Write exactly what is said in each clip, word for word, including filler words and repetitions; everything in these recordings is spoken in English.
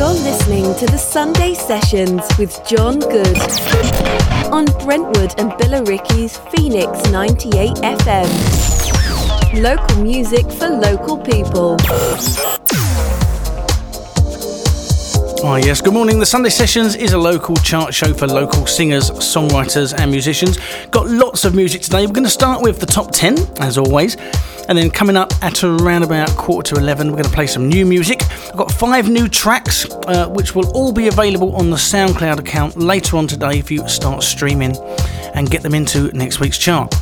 You're listening to the Sunday Sessions with John Good on Brentwood and Billericay's Phoenix ninety-eight F M. Local music for local people. Oh yes, good morning. The Sunday Sessions is a local chart show for local singers, songwriters and musicians. Got lots of music today. We're going to start with the top ten, as always. And then coming up at around about quarter to eleven, we're going to play some new music. I've got five new tracks, uh, which will all be available on the SoundCloud account later on today if you start streaming and get them into next week's chart.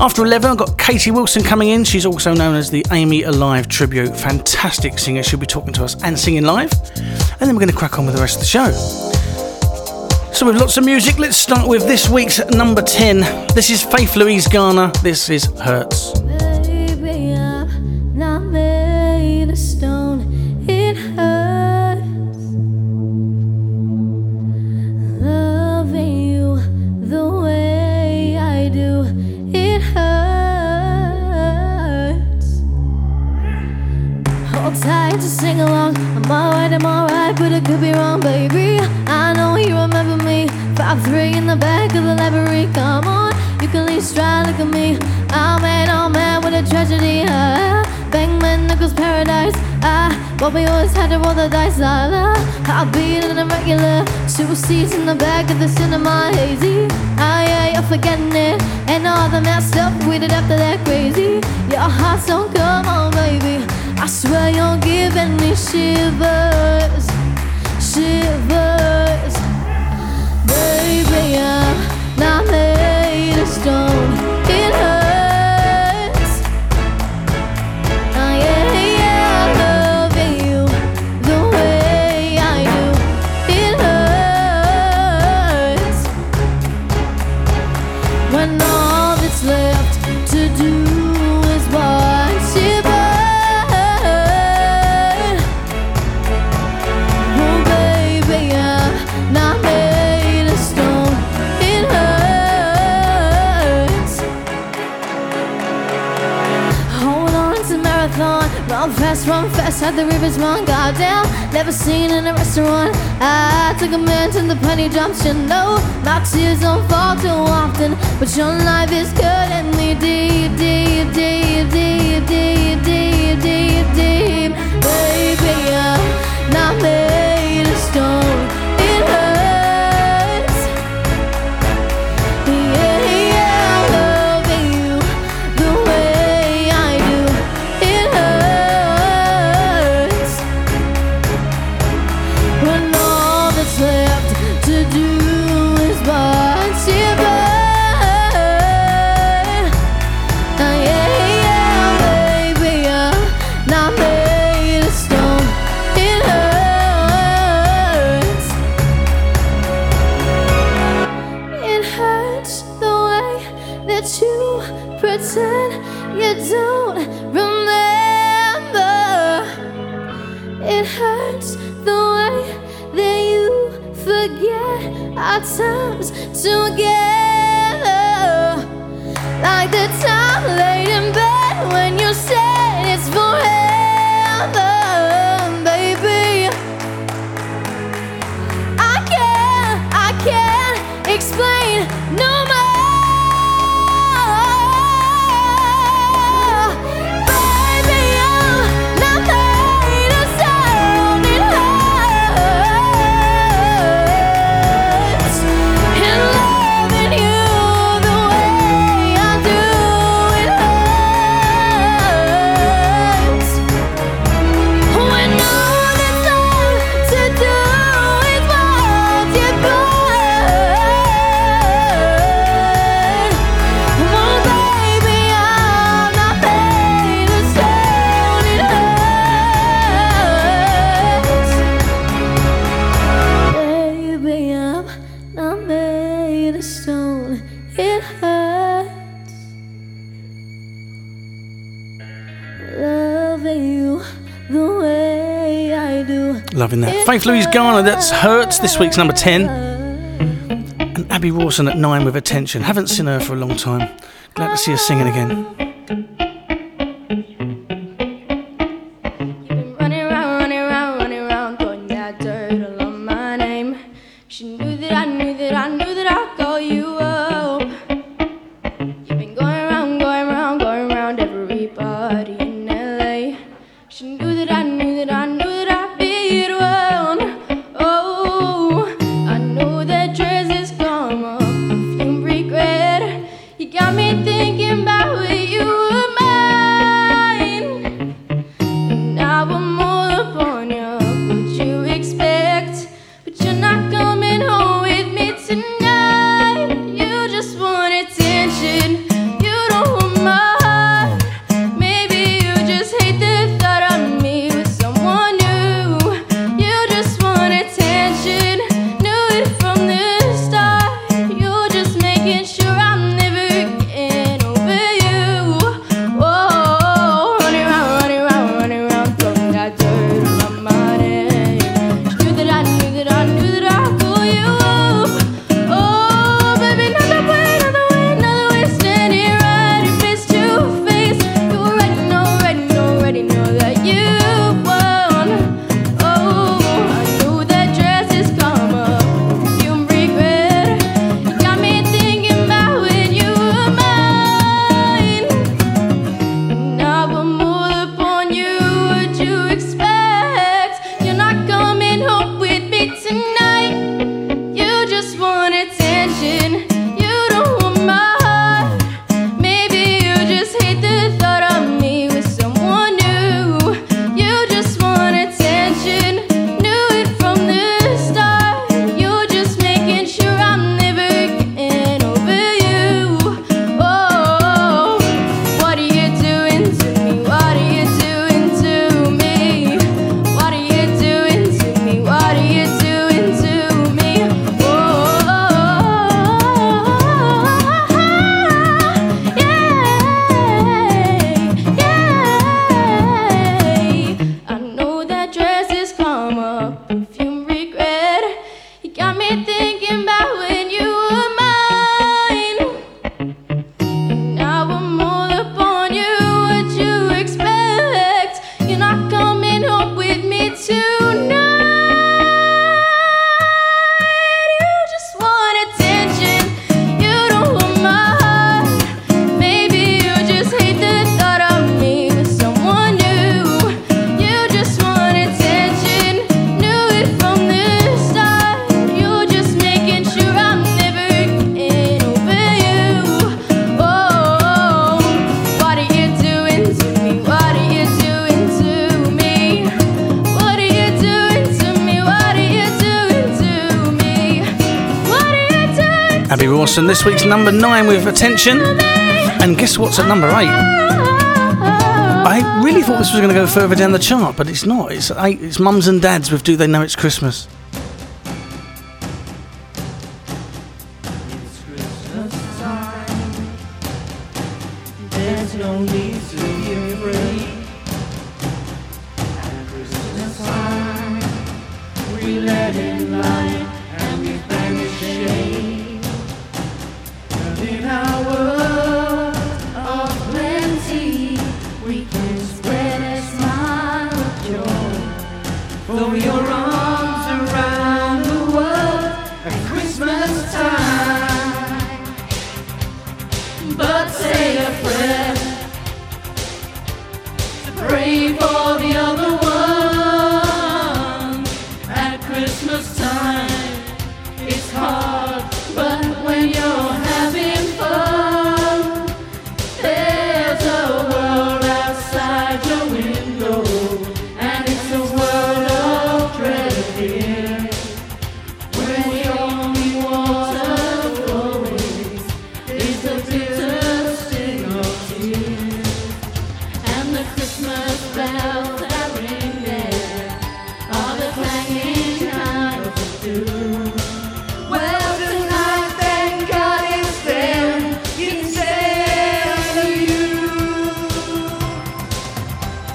After eleven, I've got Katie Wilson coming in. She's also known as the Amy Alive Tribute. Fantastic singer. She'll be talking to us and singing live. And then we're going to crack on with the rest of the show. So with lots of music, let's start with this week's number ten. This is Faith Louise Garner. This is Hurts. Stone, it hurts. Loving you the way I do, it hurts. Hold tight to sing along. I'm alright, I'm alright, but I could be wrong, baby. I know you remember me. five three in the back of the library. Come on, you can at least try. Look at me. Oh man, oh man, what a tragedy. I, Bangman, Nichols, Paradise. Ah, what we always had to roll the dice. La la, I'll be in a regular. Two seats in the back of the cinema, hazy. Ah yeah, you're forgetting it. And all the mad stuff we did after that, crazy. Your heart's don't come on, baby. I swear you're giving me shivers, shivers. Baby, I'm not made of stone. It hurts. Fast, run fast, had the rivers run. Goddamn, never seen in a restaurant. I took a mint and the penny drops. You know, my tears don't fall too often, but your life is cutting me deep, deep, deep, deep, deep, deep, deep, deep. Baby, I'm not made of stone. It hurts. Faith Louise Garner, that's Hurts, this week's number ten. And Abi Rawson at nine with Attention. Haven't seen her for a long time. Glad to see her singing again. You've been running around, running around, running around, going that dirt. perfume regret. You got me thinking about when you were mine, and I will mold upon you what you expect. You're not coming home with me tonight. You just want attention, you don't want my heart. Maybe you just hate the thought of me with someone new. You just want attention, knew it from the start. You're just making sure I'm never getting over you. Oh, what are you doing to me? What are you doing to me? What are you doing to me? What are you doing to me? What are you doing to me? Abi Rawson, this week's number nine with Attention. And guess what's at number eight? I really thought this was going to go further down the chart, but it's not. It's eight. It's Mums and Dads with Do They Know It's Christmas. It's Christmas time. There's no need to be afraid. At Christmas time, we let in light and we bang the shade. And in our world of plenty, we can spread a smile of joy. Throw your arms around the world at Christmas time. But say a prayer to pray for the other one at Christmas time. It's hard, but when you're having fun, there's a world outside your window, and it's a world of dread here, where the only water flowing is the bitter sting of tears, and the Christmas bells that ring there are the clanging out of the doom. Well, tonight, thank God it's them instead of you.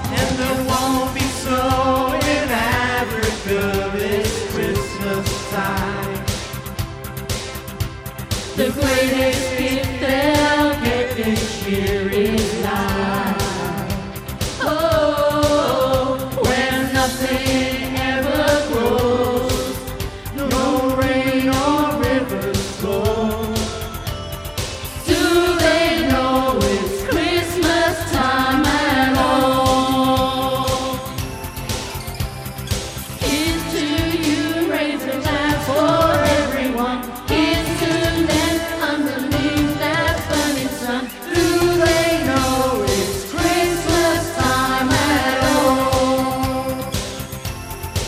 And there won't be snow in Africa this Christmas time. The greatest gift they'll get this year is life. Oh, where nothing ever grows, no rain or rivers flow. Do they know it's Christmas time at all? Here's to you, raise a glass for everyone. Here's to them underneath that burning sun. Do they know it's Christmas time at all? Feed the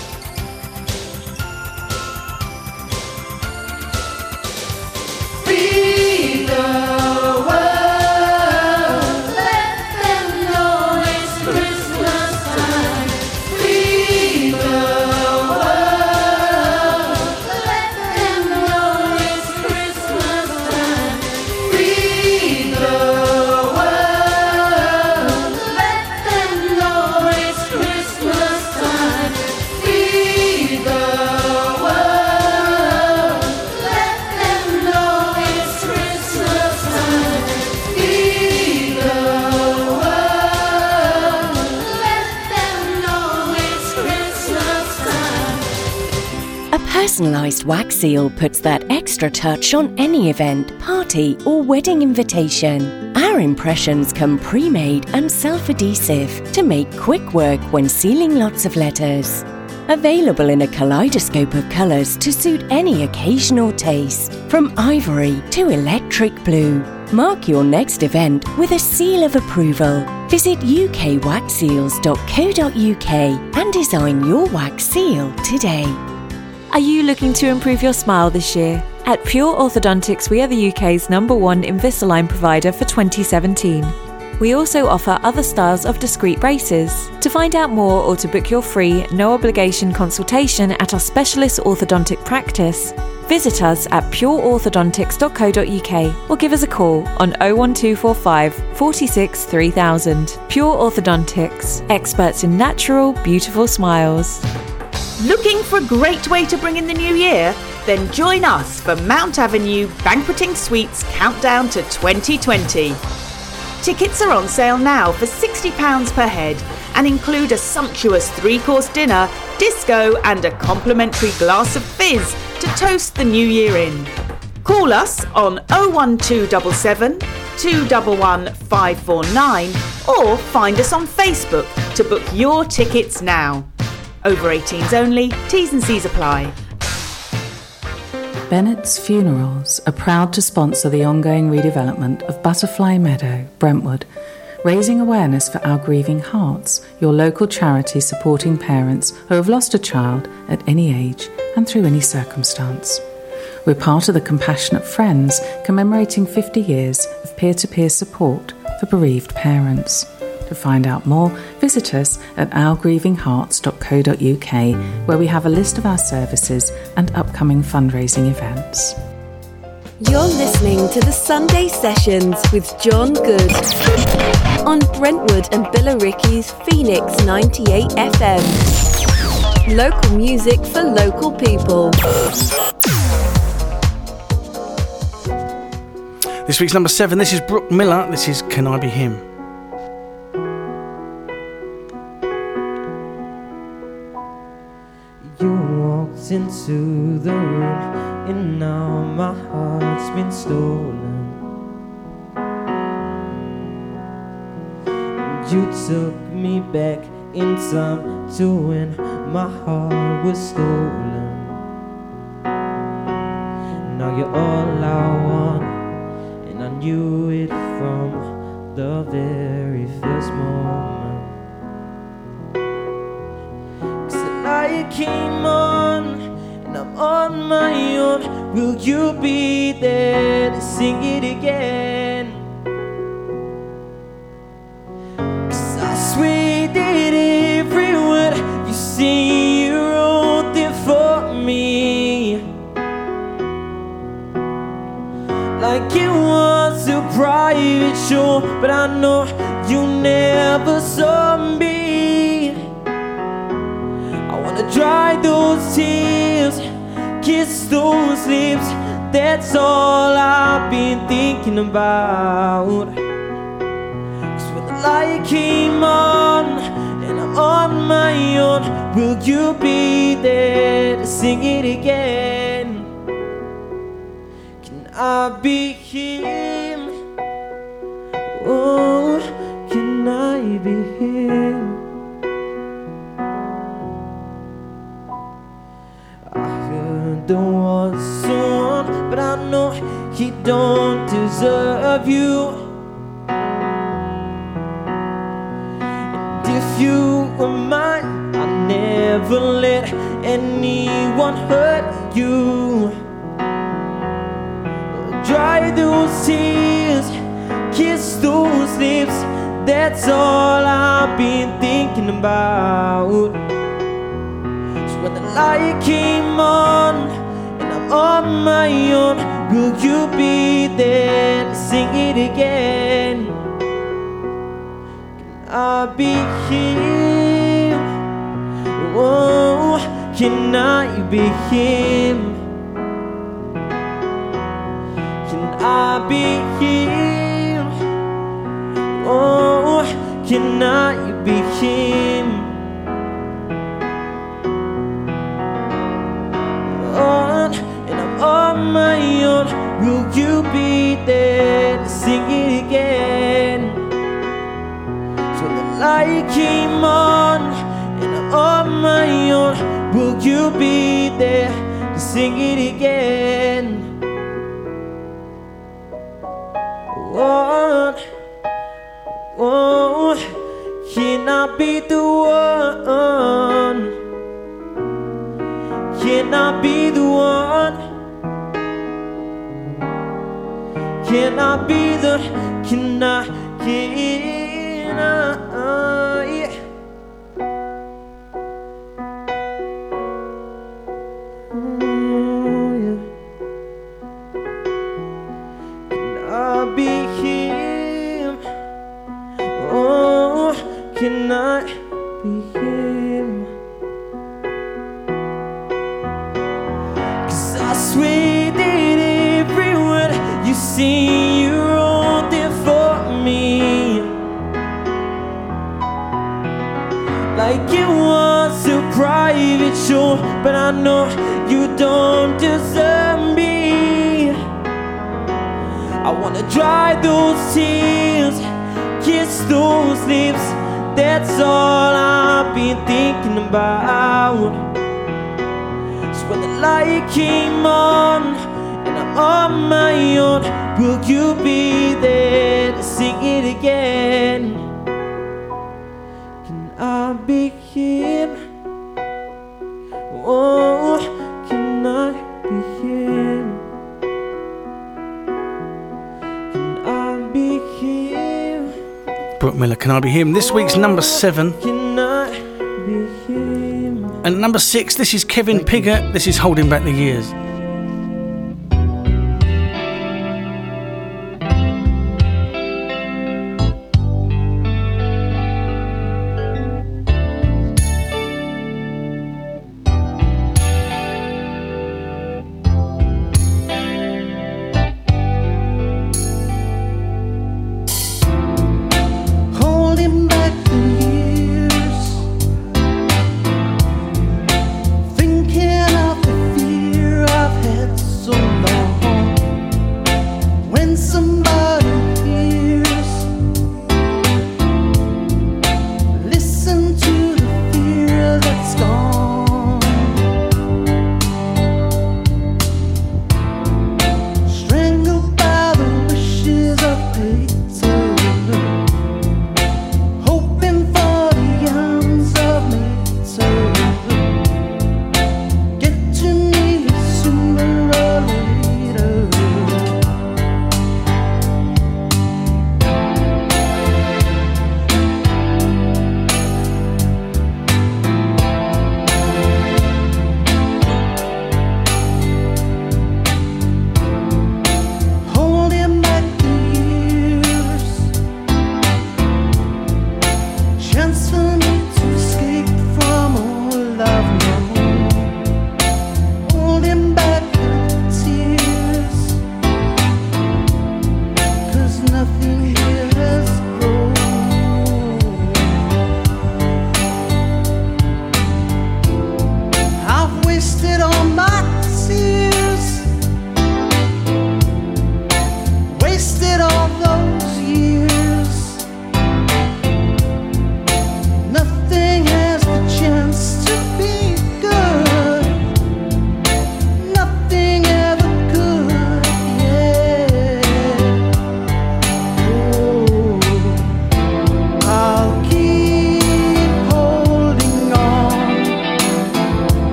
world, let them know it's Christmas time. Feed the world, let them know it's Christmas time. Feed the world, let them know it's Christmas time. Feed the world, let them know it's Christmas time. Feed the world, let them know it's Christmas time. A personalised wax seal puts that extra touch on any event, party, or wedding invitation. Our impressions come pre-made and self-adhesive to make quick work when sealing lots of letters. Available in a kaleidoscope of colours to suit any occasion or taste, from ivory to electric blue. Mark your next event with a seal of approval. Visit u k wax seals dot co dot u k and design your wax seal today. Are you looking to improve your smile this year? At Pure Orthodontics, we are the U K's number one Invisalign provider for twenty seventeen. We also offer other styles of discreet braces. To find out more or to book your free, no obligation consultation at our specialist orthodontic practice, visit us at pure orthodontics dot co dot u k or give us a call on oh one two four five, four six, three thousand. Pure Orthodontics, experts in natural, beautiful smiles. Looking for a great way to bring in the new year? Then join us for Mount Avenue Banqueting Suites Countdown to twenty twenty. Tickets are on sale now for sixty pounds per head and include a sumptuous three-course dinner, disco and a complimentary glass of fizz to toast the new year in. Call us on oh one two seven seven, two one one, five four nine or find us on Facebook to book your tickets now. Over eighteens only, T's and C's apply. Bennett's Funerals are proud to sponsor the ongoing redevelopment of Butterfly Meadow, Brentwood, raising awareness for Our Grieving Hearts, your local charity supporting parents who have lost a child at any age and through any circumstance. We're part of the Compassionate Friends, commemorating fifty years of peer-to-peer support for bereaved parents. To find out more, visit us at our grieving hearts dot co dot u k, where we have a list of our services and upcoming fundraising events. You're listening to the Sunday Sessions with John Good on Brentwood and Billericay's Phoenix ninety-eight F M. Local music for local people. This week's number seven, this is Brooke Miller, this is Can I Be Him? Into the room, and now my heart's been stolen. You took me back in time to when my heart was stolen. Now you're all I want, and I knew it from the very first moment. 'Cause the light came on, and I'm on my own. Will you be there to sing it again? 'Cause I swear that every word you say, you wrote it for me, like it was a private show. But I know you never saw me. I wanna dry those tears, kiss those lips, that's all I've been thinking about. 'Cause when the light came on, and I'm on my own, will you be there to sing it again? Can I be him? Oh, can I be him? Don't want someone, but I know he don't deserve you. And if you were mine, I'd never let anyone hurt you. Dry those tears, kiss those lips, that's all I've been thinking about. When the light came on, and I'm on my own, will you be there to sing it again? Can I be him? Oh, can I be him? Can I be him? Oh, can I be him? On my own, will you be there to sing it again? So the light came on, and I'm on my own, will you be there to sing it again? One, oh, can I be the one? Can I be the one? Can I be the, can I, can I, yeah. Oh, yeah. Can I be him? Oh, can I be him? sweet in every word you see, you wrote it for me, like it was a private show, but I know you don't deserve me. I wanna dry those tears, kiss those lips, that's all I've been thinking about. When the light came on and I'm on my own, will you be there to sing it again? Can I be here? Oh, can I be here? Can I be here? Brooke Miller, Can I Be Him? This week's number seven. Can I be here? And number six, this is Kevin Piggott. This is Holding Back the Years. Thinking of the fear of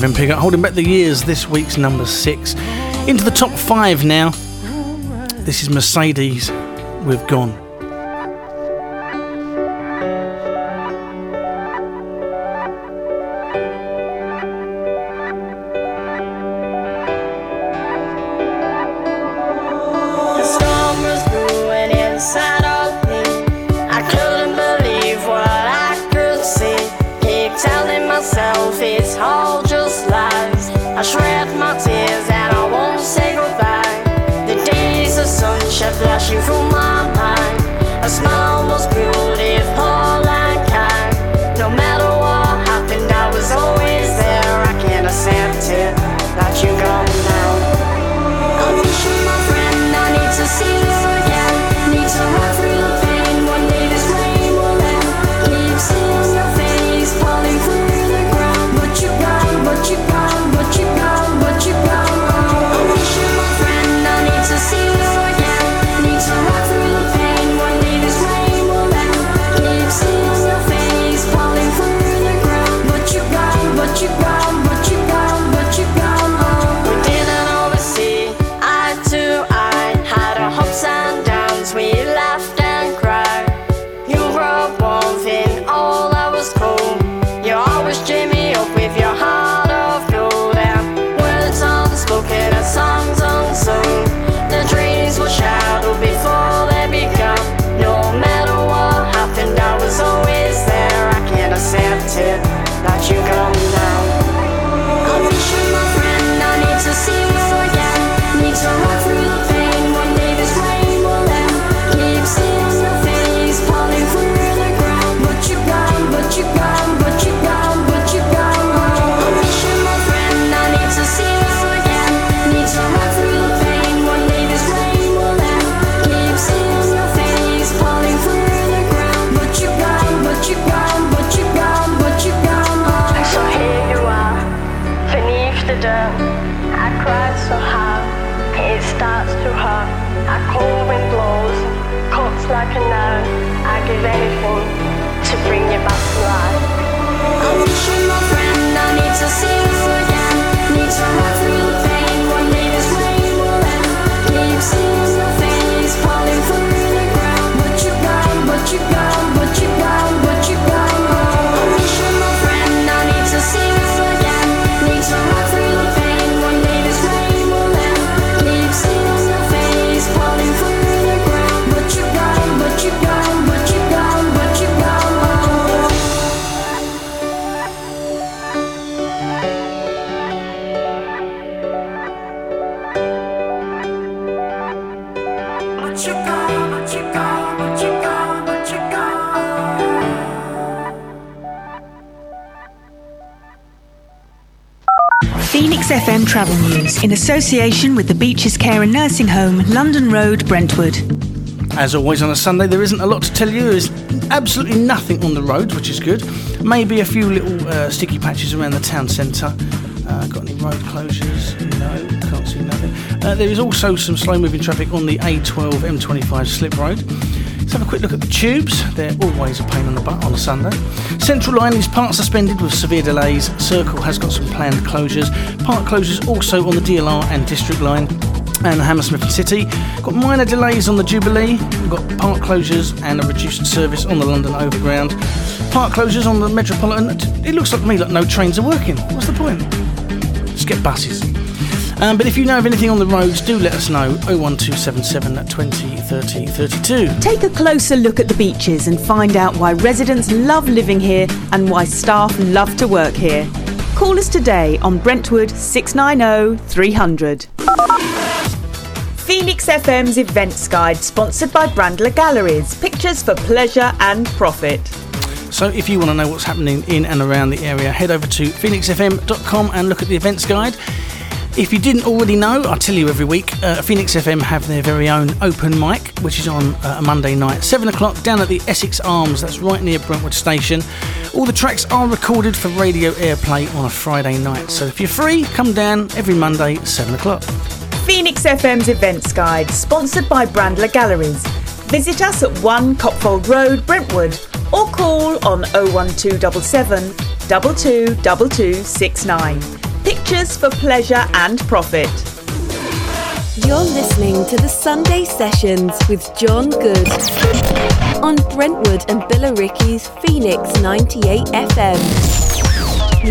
Kevin Piggott holding back the years, this week's number six. Into the top five now. This is Mercedes with Gone. F M Travel News in association with the Beaches Care and Nursing Home, London Road, Brentwood. As always on a Sunday, there isn't a lot to tell you. There's absolutely nothing on the roads, which is good. Maybe a few little uh, sticky patches around the town centre. Uh, got any road closures? No, can't see nothing. Uh, there is also some slow-moving traffic on the A twelve M twenty-five slip road. Let's have a quick look at the tubes. They're always a pain in the butt on a Sunday. Central line is part suspended with severe delays. Circle has got some planned closures. Part closures also on the D L R and District line and Hammersmith and City. Got minor delays on the Jubilee. We've got part closures and a reduced service on the London Overground. Part closures on the Metropolitan. It looks like to me like no trains are working. What's the point? Just get buses. Um, but if you know of anything on the roads, do let us know. oh one two seven seven twenty thirty thirty-two. Take a closer look at the beaches and find out why residents love living here and why staff love to work here. Call us today on Brentwood six nine zero three hundred. Phoenix F M's Events Guide, sponsored by Brandler Galleries. Pictures for pleasure and profit. So if you want to know what's happening in and around the area, head over to phoenix f m dot com and look at the Events Guide. If you didn't already know, I tell you every week, uh, Phoenix F M have their very own open mic, which is on uh, a Monday night, seven o'clock, down at the Essex Arms. That's right near Brentwood Station. All the tracks are recorded for radio airplay on a Friday night. So if you're free, come down every Monday at seven o'clock. Phoenix F M's Events Guide, sponsored by Brandler Galleries. Visit us at one Copfold Road, Brentwood, or call on oh one two seven seven two two two two six nine. Teachers for Pleasure and Profit. You're listening to the Sunday Sessions with John Good on Brentwood and Billericay's Phoenix ninety-eight F M.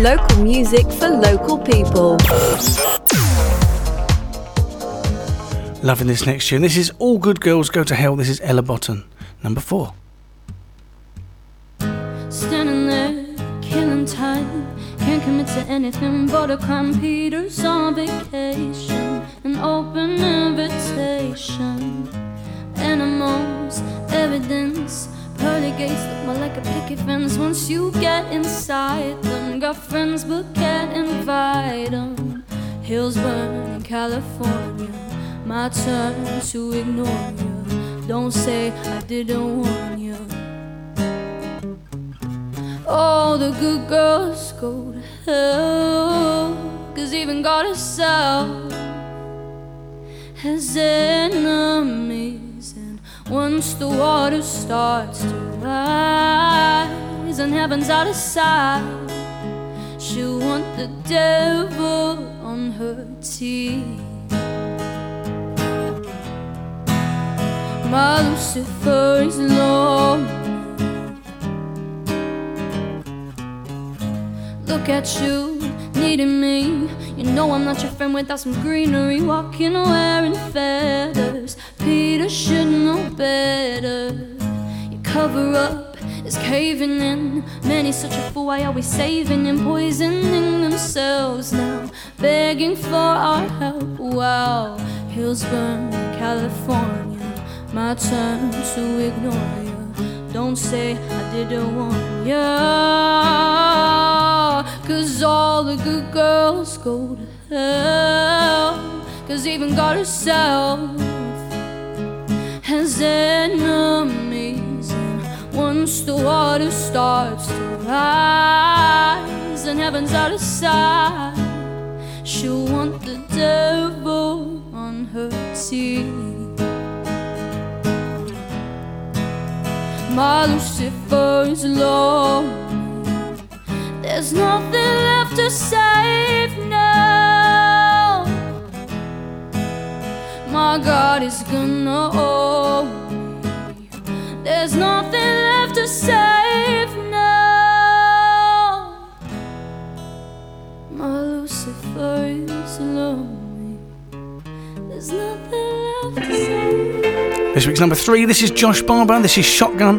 Local music for local people. Loving this next tune. This is All Good Girls Go to Hell. This is Ella Botton, number four. Standing there, killing time. Can't commit to anything but a crime. Peter's on vacation. An open invitation. Animals, evidence. Pearly gates look more like a picket fence. Once you get inside them, got friends but can't invite them. Hills burn in California. My turn to ignore you. Don't say I didn't warn you. All the good girls go to hell, 'cause even God herself has enemies. And once the water starts to rise and heaven's out of sight, she'll want the devil on her teeth. My Lucifer is Lord. Look at you, needing me. You know I'm not your friend without some greenery. Walking, wearing feathers. Peter should know better. Your cover up is caving in. Man, he's such a fool, why are we saving him? Poisoning themselves now, begging for our help. Wow, hills burn, California. My turn to ignore you. Don't say I didn't want you. 'Cause all the good girls go to hell, 'cause even God herself has enemies. And once the water starts to rise and heaven's out of sight, she'll want the devil on her teeth. My Lucifer is Lord. There's nothing left to save now. My God is gonna owe me. There's nothing left to save now. My Lucifer is lonely. There's nothing left to save. This week's number three. This is Josh Barber. This is Shotgun.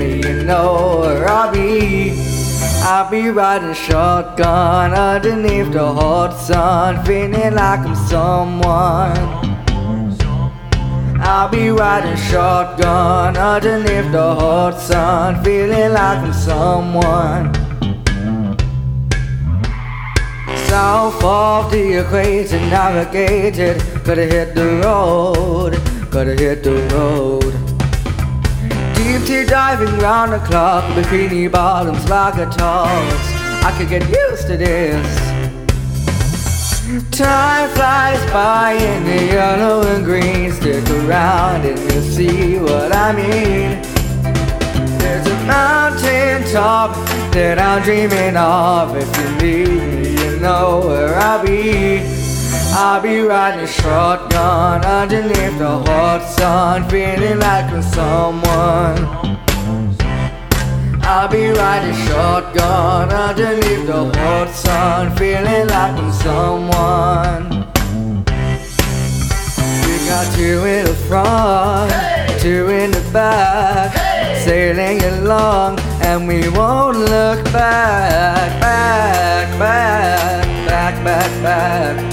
me, you know where I'll be. I'll be riding shotgun underneath the hot sun, feeling like I'm someone. I'll be riding shotgun underneath the hot sun, feeling like I'm someone. South of the equator, navigated, gotta hit the road, gotta hit the road. Deep sea diving round the clock, bikini bottoms like a toss. I could get used to this. Time flies by in the yellow and green. Stick around and you'll see what I mean. There's a mountain top that I'm dreaming of. If you need me, you know where I'll be. I'll be riding shotgun underneath the hot sun, feeling like I'm someone. I'll be riding shotgun underneath the hot sun, feeling like I'm someone. We got two in the front, hey! Two in the back, hey! Sailing along, and we won't look back, back, back, back, back, back.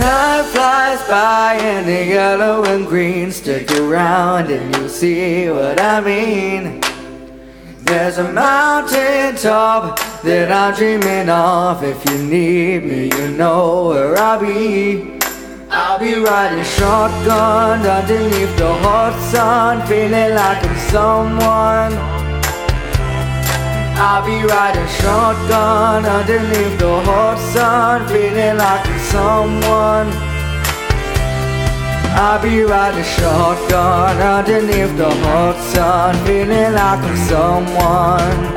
Time flies by in the yellow and green. Stick around and you'll see what I mean. There's a mountain top that I'm dreaming of. If you need me, you know where I'll be. I'll be riding shotgun underneath the hot sun, feeling like I'm someone. I'll be riding shotgun underneath the hot sun, feeling like I'm someone. I'll be riding shotgun underneath the hot sun, feeling like I'm someone.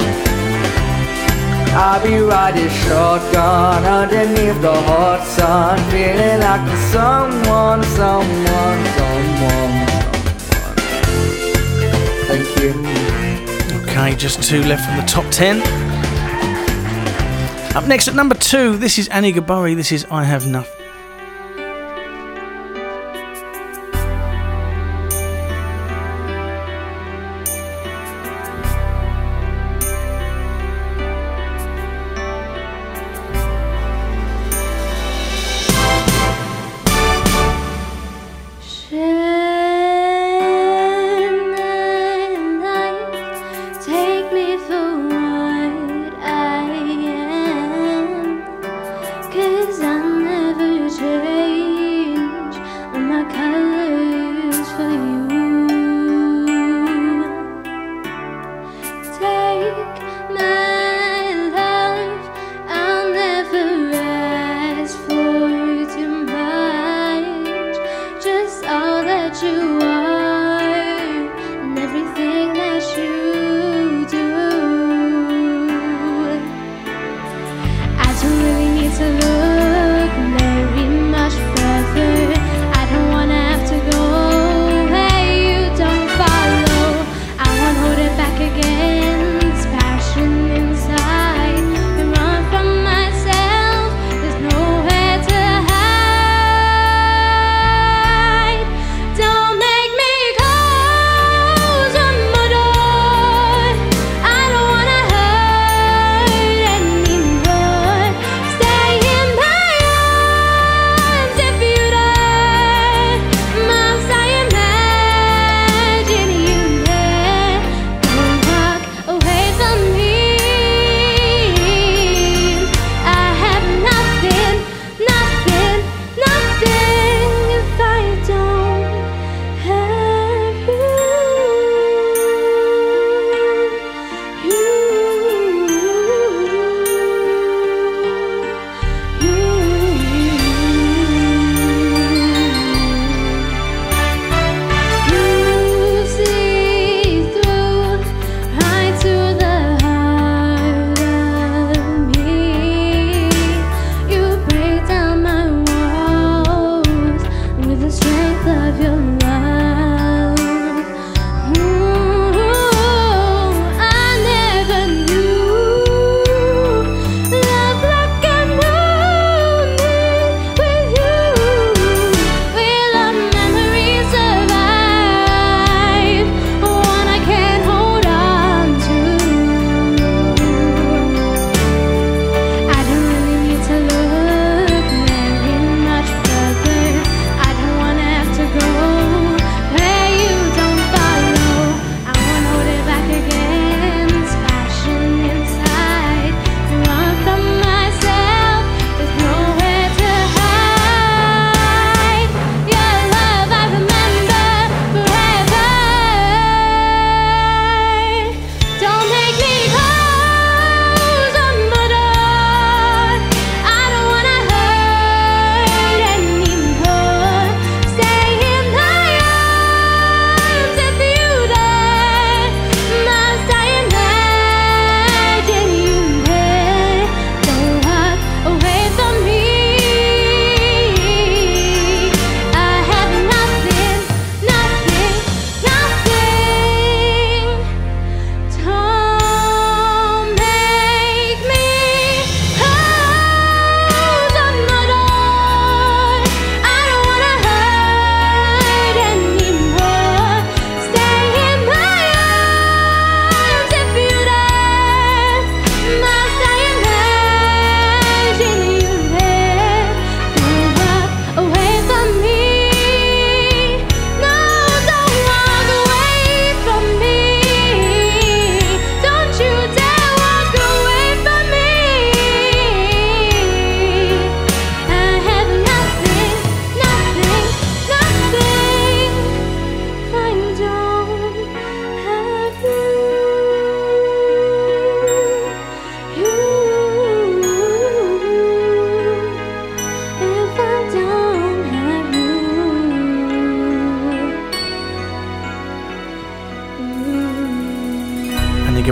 I'll be riding shotgun underneath the hot sun, feeling like I'm someone, someone, someone, someone. Thank you. Okay, just two left from the top ten. Up next at number two, this is Annie Gabari. This is I Have Nothing. Cause I never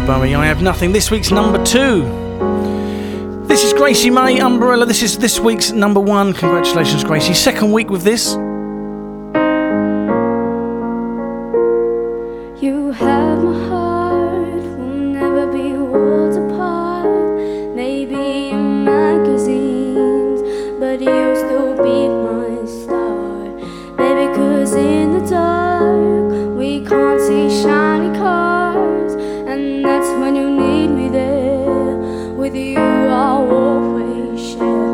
Bowie. I Have Nothing. This week's number two. This is Gracie May, Umbrella. This is this week's number one. Congratulations, Gracie. Second week with this. You have my heart. We'll never be worlds apart. Maybe in magazines, but you'll still be my star. Baby, cause in the dark, we can't see shiny cars. And that's when you need me there. With you, I'll always share.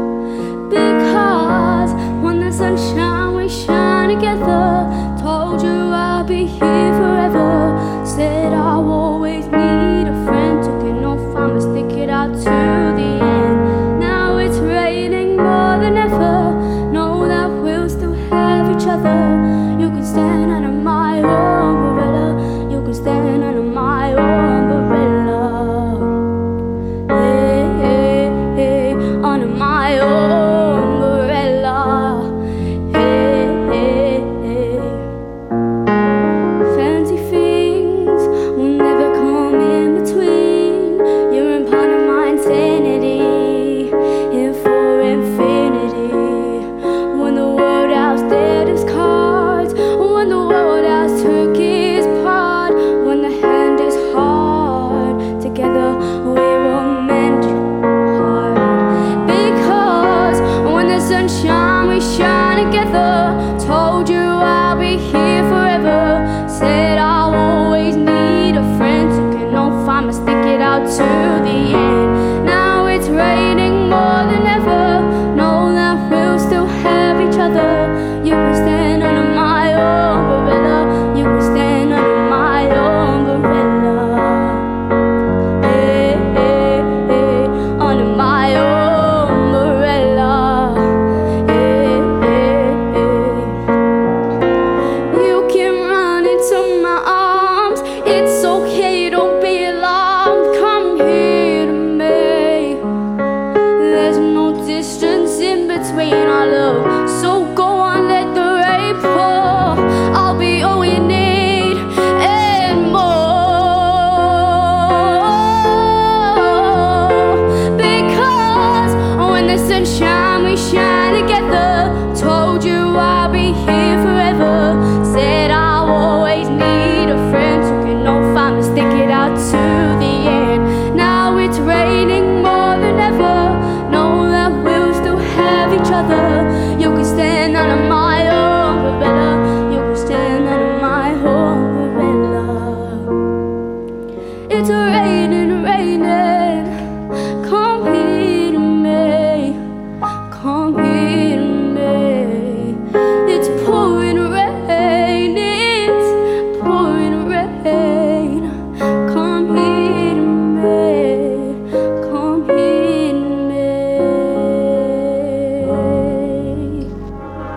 Because when the sun shines, we shine together. Told you I'll be here forever. Said I'll always need a friend. Took it off, I must stick it out to the end. Now it's raining more than ever. Know that we'll still have each other. You can stand under my umbrella. You can stand under my umbrella. Hey, hey, hey, under my umbrella.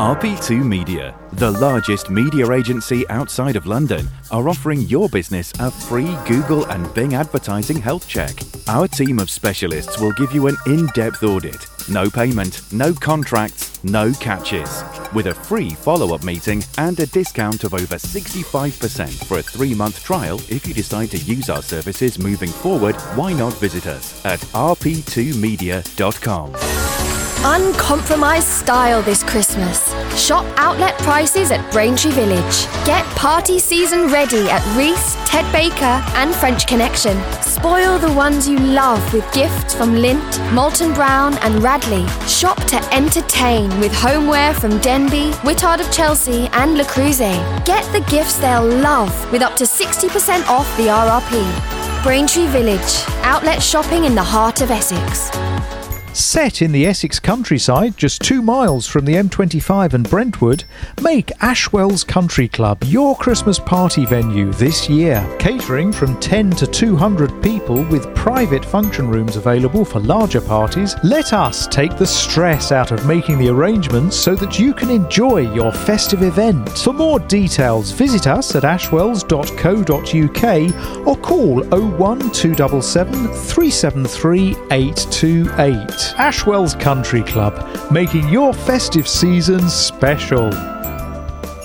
R B two Media, the largest media agency outside of London, are offering your business a free Google and Bing advertising health check. Our team of specialists will give you an in-depth audit. No payment, no contracts, no catches. With a free follow-up meeting and a discount of over sixty-five percent for a three-month trial, if you decide to use our services moving forward, why not visit us at r p two media dot com. Uncompromised style this Christmas. Shop outlet prices at Braintree Village. Get party season ready at Reese, Ted Baker and French Connection. Spoil the ones you love with gifts from Lint, Moulton Brown and Radley. Shop to entertain with homeware from Denby, Wittard of Chelsea and Le Creuset. Get the gifts they'll love with up to sixty percent off the R R P. Braintree Village. Outlet shopping in the heart of Essex. Set in the Essex countryside, just two miles from the M twenty-five and Brentwood, make Ashwell's Country Club your Christmas party venue this year. Catering from ten to two hundred people with private function rooms available for larger parties, let us take the stress out of making the arrangements so that you can enjoy your festive event. For more details, visit us at ashwells dot co dot u k or call oh one two seven seven three seven three eight two eight. Ashwell's Country Club, making your festive season special.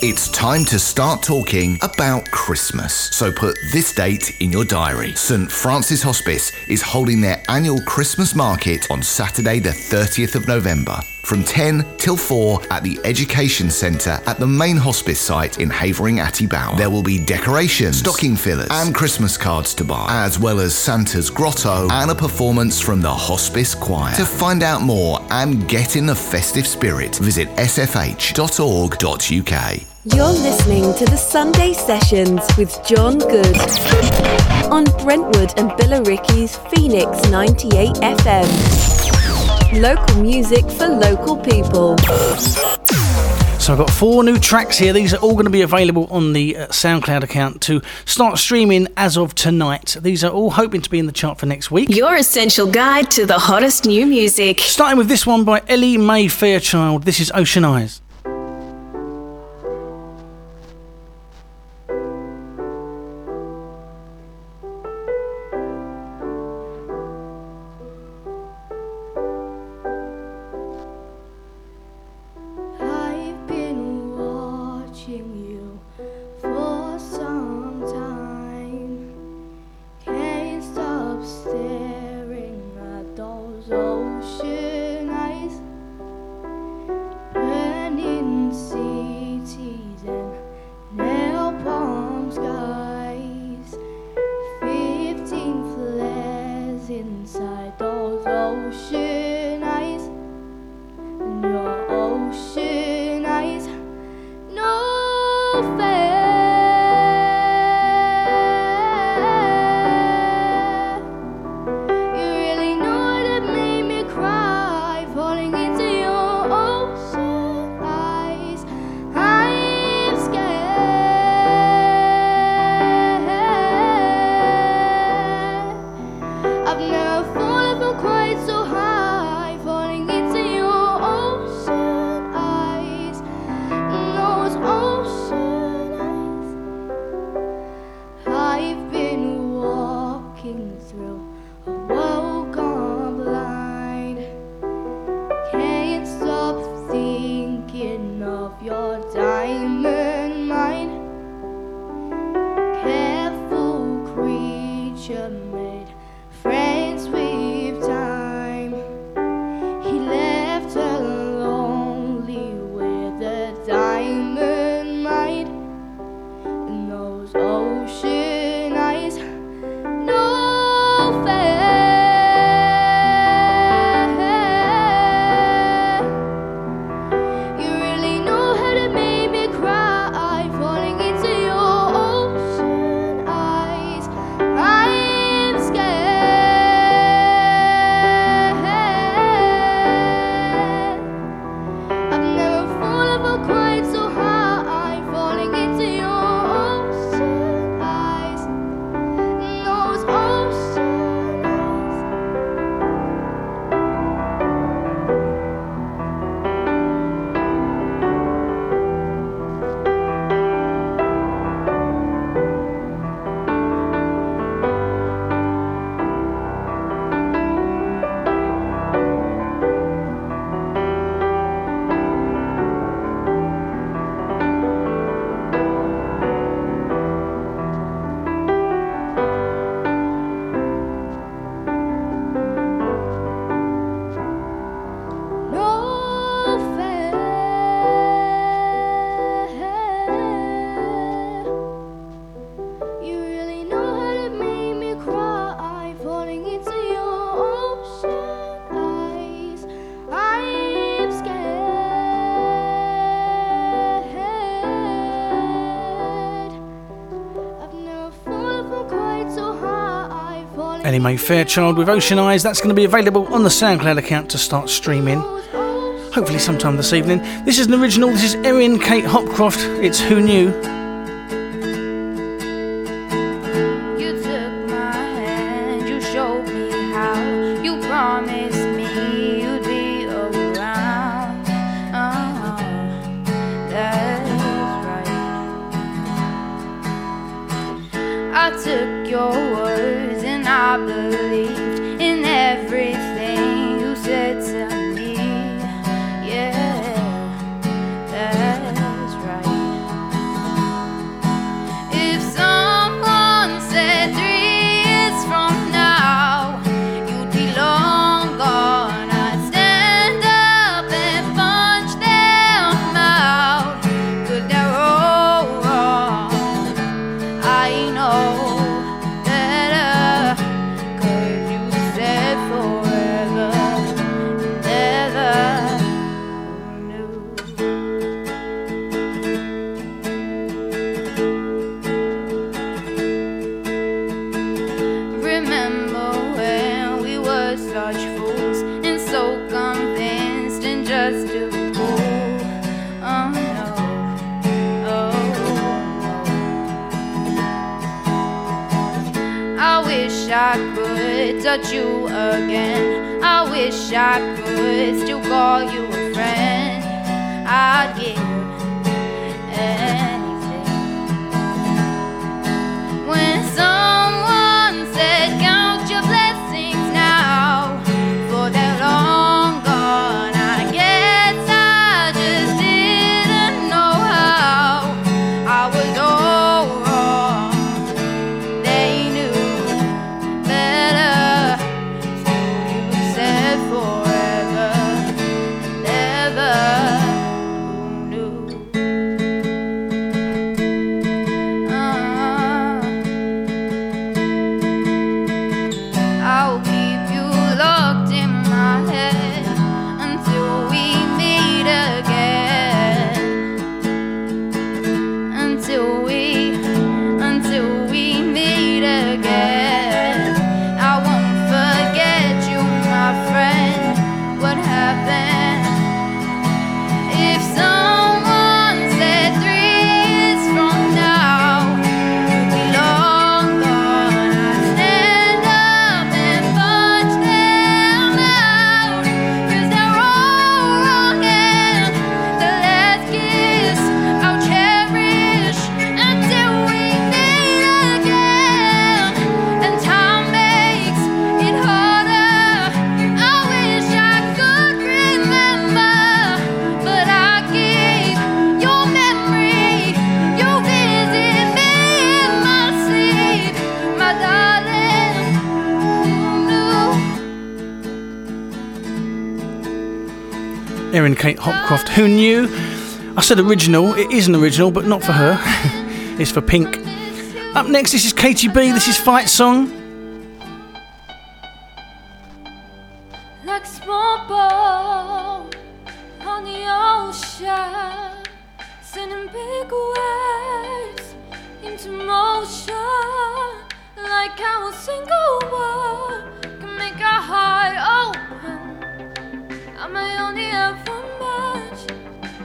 It's time to start talking about Christmas. So put this date in your diary. St Francis Hospice is holding their annual Christmas market on Saturday the thirtieth of November from ten till four at the Education Centre at the main hospice site in Havering Atty Bower. There will be decorations, stocking fillers and Christmas cards to buy, as well as Santa's Grotto and a performance from the Hospice Choir. To find out more and get in the festive spirit, visit s f h dot org dot u k. You're listening to the Sunday Sessions with John Good on Brentwood and Billericay's Phoenix ninety-eight F M. Local music for local people. So I've got four new tracks here. These are all going to be available on the uh, SoundCloud account to start streaming as of tonight. These are all hoping to be in the chart for next week. Your essential guide to the hottest new music. Starting with this one by Ellie Mae Fairchild. This is Ocean Eyes. Ellie Mae Fairchild with Ocean Eyes. That's going to be available on the SoundCloud account to start streaming, hopefully sometime this evening. This is an original. This is Erin Kate Hopcroft. It's Who Knew. That's right. I could touch you again. I wish I could still call you a friend. I'd give anything. When someone said count your blessings now, for they're long gone, I guess I just didn't know how. I was all wrong. They knew better. So you said forever and ever. Erin Kate Hopcroft, who knew? I said original, it is an original, but not for her. It's for Pink. Up next, this is Katie B, this is Fight Song. Like small boat on the ocean, sending big waves into motion, like how a single word can make our heart open. I may only have one match,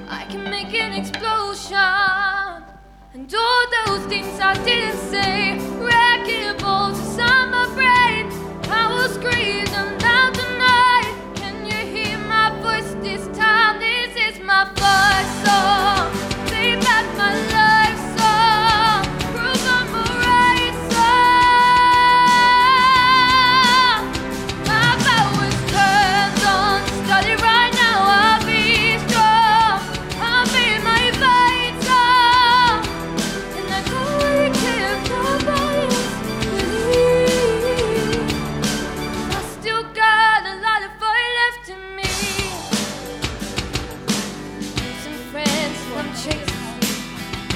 I can make an explosion. And all those things I didn't say, wrecking balls inside my brain. I will scream aloud tonight. Can you hear my voice this time? This is my voice song. Play back my life song. Prove I'm a right song. My power's turned on. Right now I'll be strong, I'll be my vital, and I can't give nobody. I still got a lot of fire left in me. Some friends want chasing,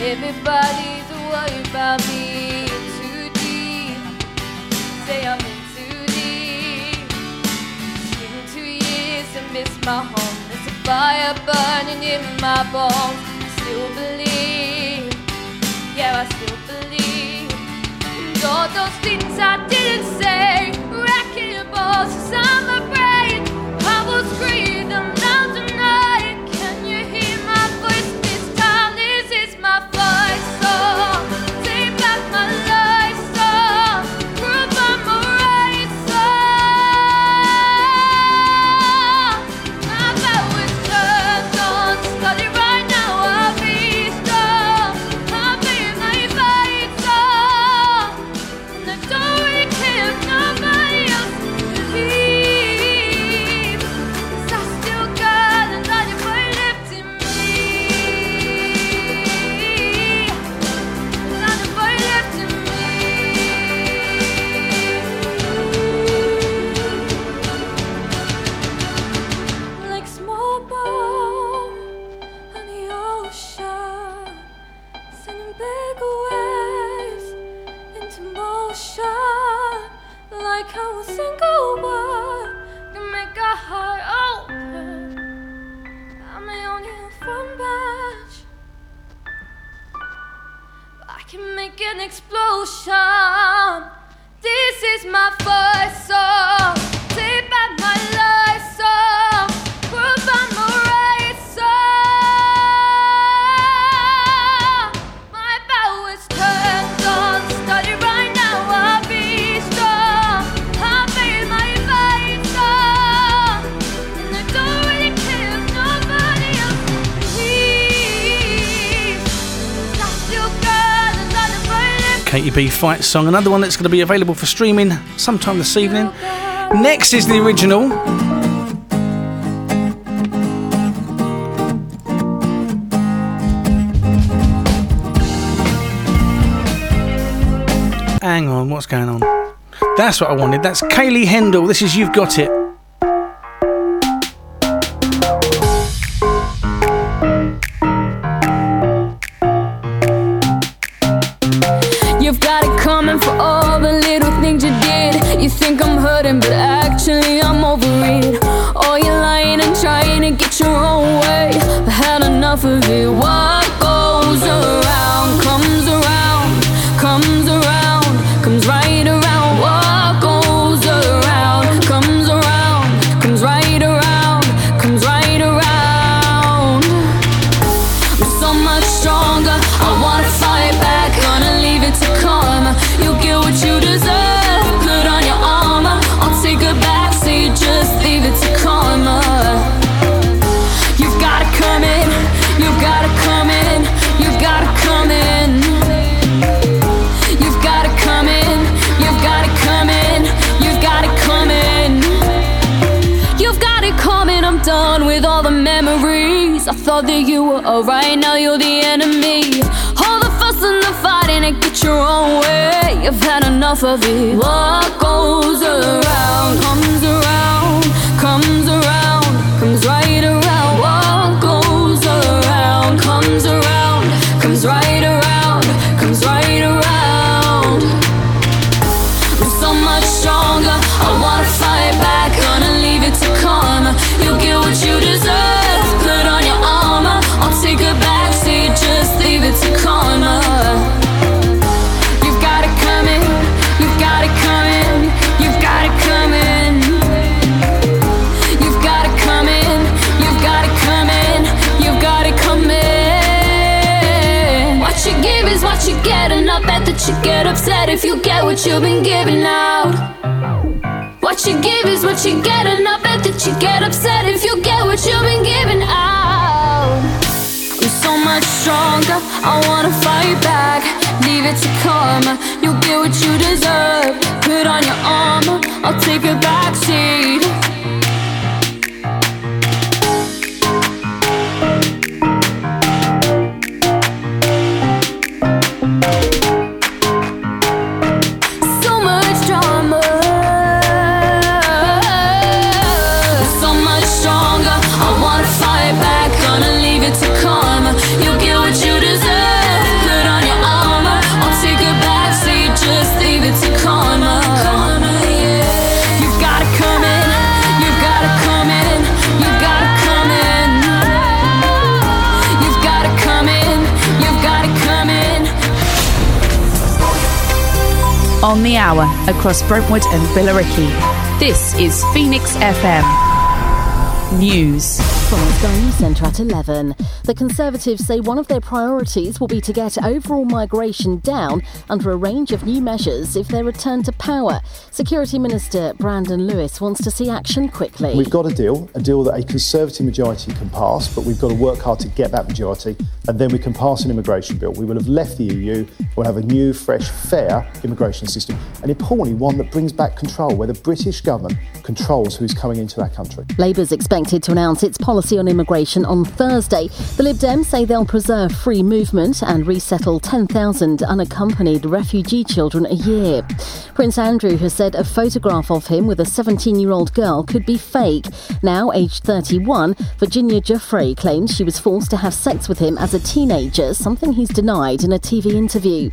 everybody's worried about me. Too deep, say I'm in too deep. It's been two years and miss my home. There's a fire burning in my bones. I still believe, yeah, I still believe. And all those things I didn't say, wrecking balls inside my brain. I will scream them loud tonight. Can you hear my voice this time? This is my voice song. Take back my life song. Prove I'm a right song. My power's turned on. Study right now. I'll be strong. I'll be my vital, and I don't care if nobody else believes. 'Cause I still got a lot of fire left in me. A lot of fire left in me. Like small boat on the ocean, sending big waves into motion, like how a single word can make a heart open. I may only have one match, but I can make an explosion. This is my voice song. Take back my life song. Prove I'm a right song. My power's turned on. Study right now. I'll be strong. Katie B fight song, another one that's going to be available for streaming sometime this evening. Next is the original. Hang on, what's going on? That's what I wanted. That's Kaylee Hendel. This is You've Got It. That you were alright, now you're the enemy. All the fuss and the fighting and get your own way. You've had enough of it. What goes around comes around, comes around, comes right around. What goes around comes around, comes right around, comes right around. I'm so much stronger, I wanna fight back. Gonna leave it to karma. You'll get what you deserve. It's a karma. What you get, and I bet that you get upset if you get what you've been giving out. What you give is what you get, and I bet that you get upset if you get what you've been giving out. So much stronger, I wanna fight back. Leave it to karma, you'll get what you deserve. Put on your armor, I'll take a backseat. On the hour, across Brentwood and Billericay. This is Phoenix F M News. From the Sky News Centre at eleven. The Conservatives say one of their priorities will be to get overall migration down under a range of new measures if they return to power. Security Minister Brandon Lewis wants to see action quickly. We've got a deal, a deal that a Conservative majority can pass, but we've got to work hard to get that majority, and then we can pass an immigration bill. We will have left the E U, we'll have a new, fresh, fair immigration system, and importantly, one that brings back control, where the British government controls who's coming into our country. Labour's expected to announce its policy on immigration on Thursday. The Lib Dems say they'll preserve free movement and resettle ten thousand unaccompanied refugee children a year. Prince Andrew has said a photograph of him with a seventeen-year-old girl could be fake. Now, aged thirty-one, Virginia Geoffrey claims she was forced to have sex with him as a teenager, something he's denied in a T V interview.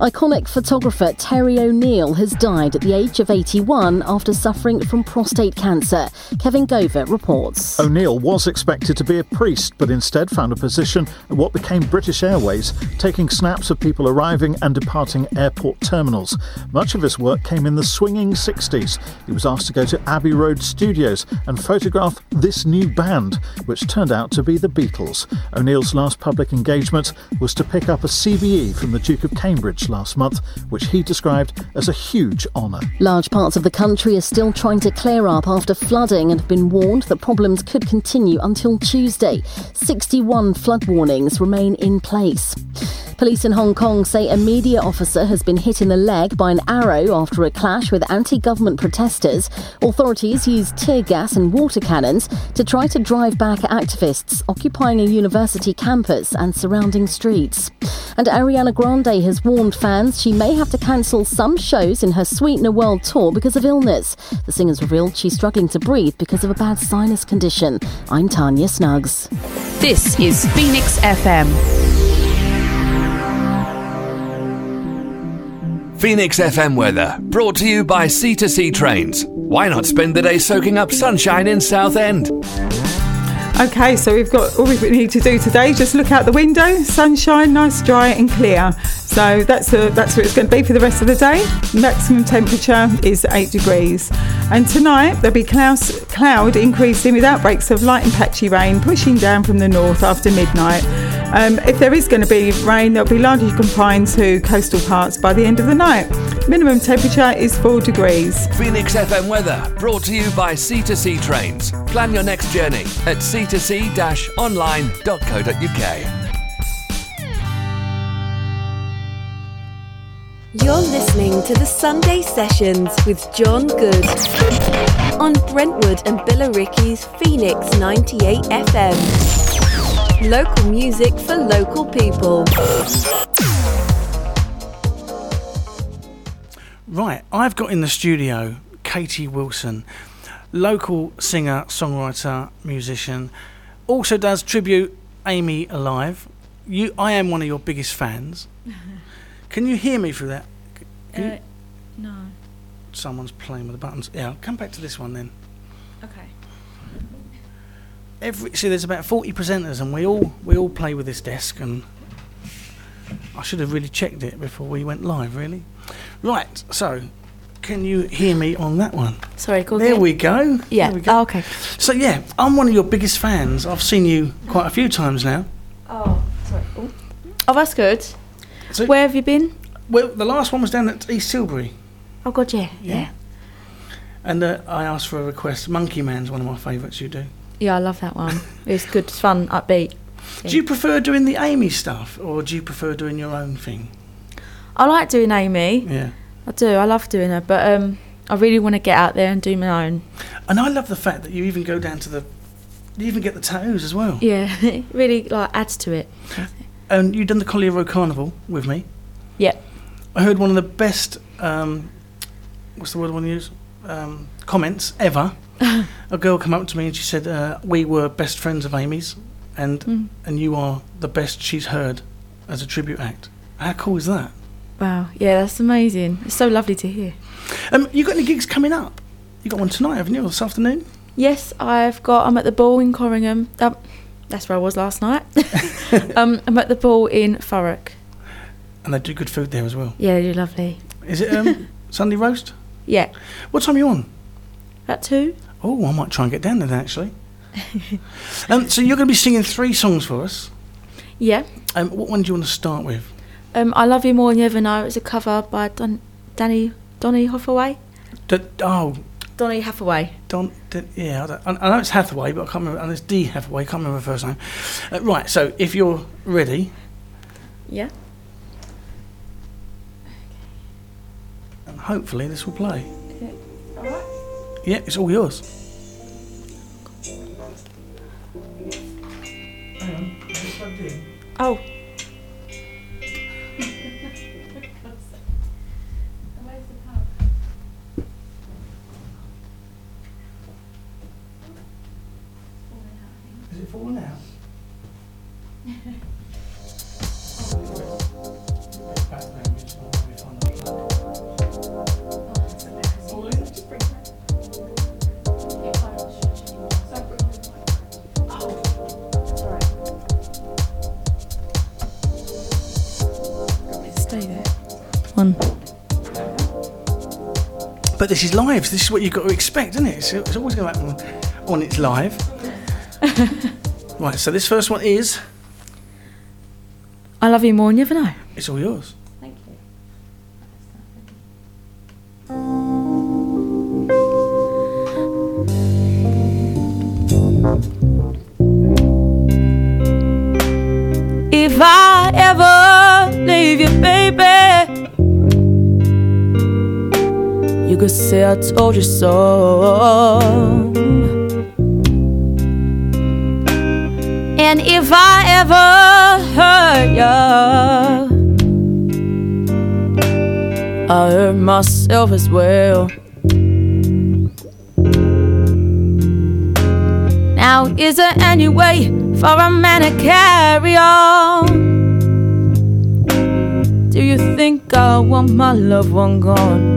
Iconic photographer Terry O'Neill has died at the age of eighty-one after suffering from prostate cancer. Kevin Gover reports. O'Neill was expected to be a priest, but instead found a position at what became British Airways, taking snaps of people arriving and departing airport terminals. Much of his work came in the swinging sixties. He was asked to go to Abbey Road Studios and photograph this new band, which turned out to be the Beatles. O'Neill's last public engagement was to pick up a C B E from the Duke of Cambridge last month, which he described as a huge honour. Large parts of the country are still trying to clear up after flooding and have been warned that problems could continue until Tuesday. sixty-one flood warnings remain in place. Police in Hong Kong say a media officer has been hit in the leg by an arrow after a clash with anti-government protesters. Authorities used tear gas and water cannons to try to drive back activists occupying a university campus and surrounding streets. And Ariana Grande has warned fans she may have to cancel some shows in her Sweetener World Tour because of illness. The singer's revealed she's struggling to breathe because of a bad sinus condition. I'm Tanya Snuggs. This is Phoenix F M. Phoenix F M weather, brought to you by C two C Trains. Why not spend the day soaking up sunshine in Southend? OK, so we've got all we need to do today, just look out the window, sunshine, nice, dry and clear. So that's a, that's what it's going to be for the rest of the day. Maximum temperature is eight degrees. And tonight there'll be clouds, cloud increasing with outbreaks of light and patchy rain pushing down from the north after midnight. Um, if there is going to be rain, they'll be largely confined to coastal parts by the end of the night. Minimum temperature is four degrees. Phoenix F M weather, brought to you by C two C Trains. Plan your next journey at c two c dash online dot co dot u k. You're listening to the Sunday Sessions with John Good on Brentwood and Billericay's Phoenix ninety-eight F M. Local music for local people. Right, I've got in the studio Katie Wilson, local singer, songwriter, musician, also does tribute Amy Alive. You, I am one of your biggest fans. Can you hear me through that? Uh, no. Someone's playing with the buttons. Yeah, I'll come back to this one then. Okay. Every, see, there's about forty presenters, and we all we all play with this desk. And I should have really checked it before we went live, really. Right, so can you hear me on that one? Sorry, go there again. We go. Yeah. There we go. Oh, okay. So yeah, I'm one of your biggest fans. I've seen you quite a few times now. Oh, sorry. Ooh. Oh, that's good. So where have you been? Well, the last one was down at East Tilbury. Oh God, yeah, yeah. yeah. And uh, I asked for a request. Monkey Man's one of my favourites. You do. Yeah, I love that one. It's good, fun, upbeat. Yeah. Do you prefer doing the Amy stuff, or do you prefer doing your own thing? I like doing Amy. Yeah, I do. I love doing her, but um, I really want to get out there and do my own. And I love the fact that you even go down to the, you even get the tattoos as well. Yeah, it really like adds to it. And you've done the Collier Road Carnival with me. Yep. I heard one of the best. Um, what's the word I want to use? Um, comments ever. A girl came up to me and she said, uh, we were best friends of Amy's, and mm. and you are the best she's heard as a tribute act. How cool is that? Wow, yeah, that's amazing. It's so lovely to hear. Um, you got any gigs coming up? You got one tonight, haven't you, or this afternoon? Yes, I've got, I'm at the Ball in Corringham. Um, that's where I was last night. um, I'm at the Ball in Thurrock. And they do good food there as well. Yeah, you're lovely. Is it um, Sunday roast? Yeah. What time are you on? At two. Oh, I might try and get down there then, actually. um, so you're going to be singing three songs for us. Yeah. Um, what one do you want to start with? Um, I Love You More Than You Ever Know. It's a cover by Don, Danny, Donny Hathaway. D- oh. Donny Hathaway. Don, D- yeah, I, I know it's Hathaway, but I can't remember. And it's D Hathaway. I can't remember her first name. Uh, right. So if you're ready. Yeah. And hopefully this will play. Yeah. All right. Yeah, it's all yours. Hang on, I just plugged in. Oh. Is it falling out? But this is live, so this is what you've got to expect, isn't it? It's, it's always going to happen on it's live. Right, so this first one is... I Love You More Than You Ever Know. It's all yours. Thank you. If I ever could say I told you so. And if I ever hurt you, I hurt myself as well. Now is there any way for a man to carry on? Do you think I want my loved one gone?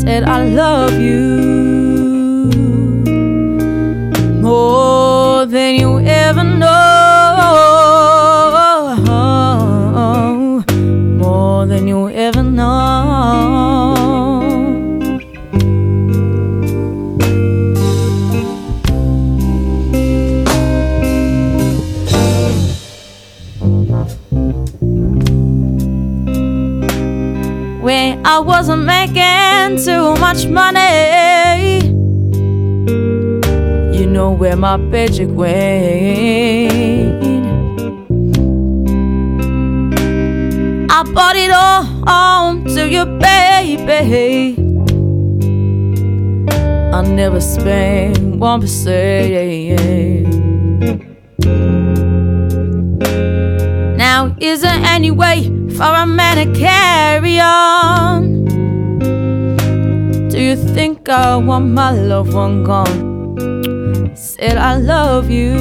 Said I love you more than you ever know, more than you ever know. When I wasn't making too much money, you know where my paycheck went. I bought it all home to you, baby. I never spent one percent. Now is there any way for a man to carry on? Do you think I want my loved one gone? Said I love you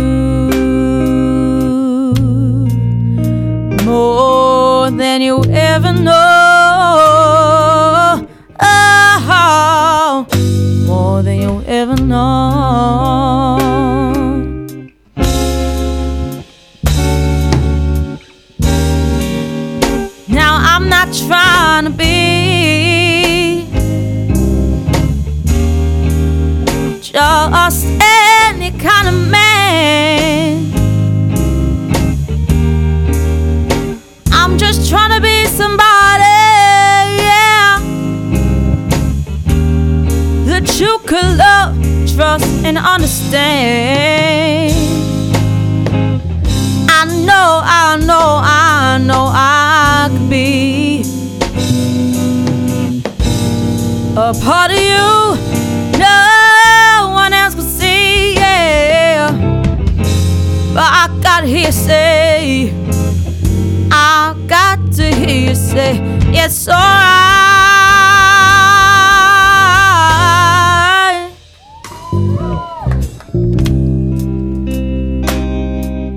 more than you ever know, oh, more than you ever know. I'm not trying to be just any kind of man. I'm just trying to be somebody, yeah, that you could love, trust, and understand. I know, I know, I know I could be a part of you no one else could see, yeah. But I gotta hear you say, I got to hear you say, it's alright.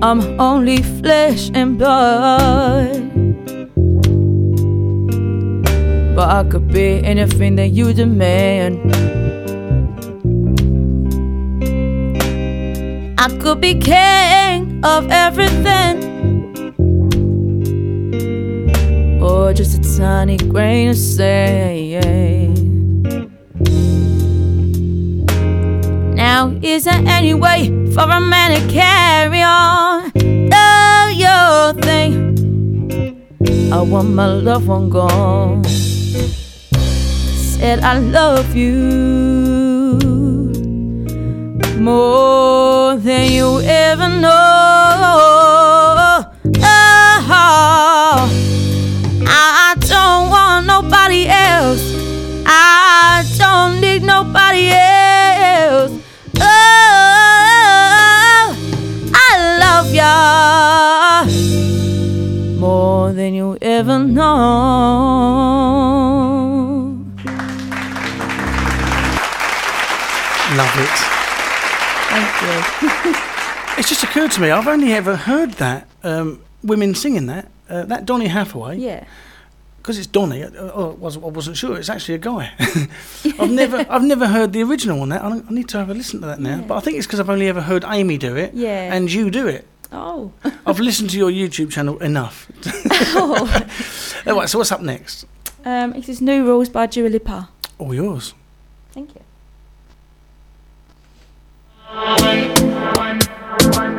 I'm only flesh and blood, but I could be anything that you demand. I could be king of everything, or just a tiny grain of sand. Now is there any way for a man to carry on? Do you think I want my loved one gone? Said I love you more than you ever know, oh, I don't want nobody else, I don't need nobody else, oh, I love ya more than you ever know. Love it. Thank you. It's just occurred to me, I've only ever heard that, um, women singing that, uh, that Donny Hathaway. Yeah. Because it's Donny, I, I, wasn't, I wasn't sure, it's actually a guy. I've never I've never heard the original one. That I, I need to have a listen to that now, yeah. But I think it's because I've only ever heard Amy do it, yeah, and you do it. Oh. I've listened to your YouTube channel enough. Oh. All right, so what's up next? Um, it's New Rules by Dua Lipa. All yours. Thank you. One, one, one.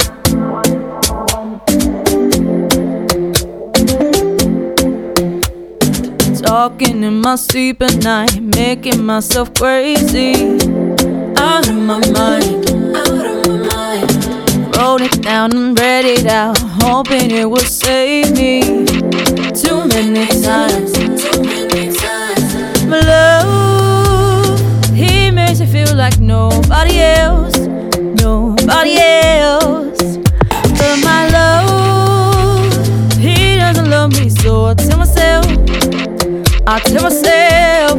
Talking in my sleep at night, making myself crazy, out of my mind, out of my mind. Wrote it down and read it out, hoping it would save me. Too many times, too many times, my love. like nobody else, nobody else. But my love, he doesn't love me, so I tell myself, I tell myself.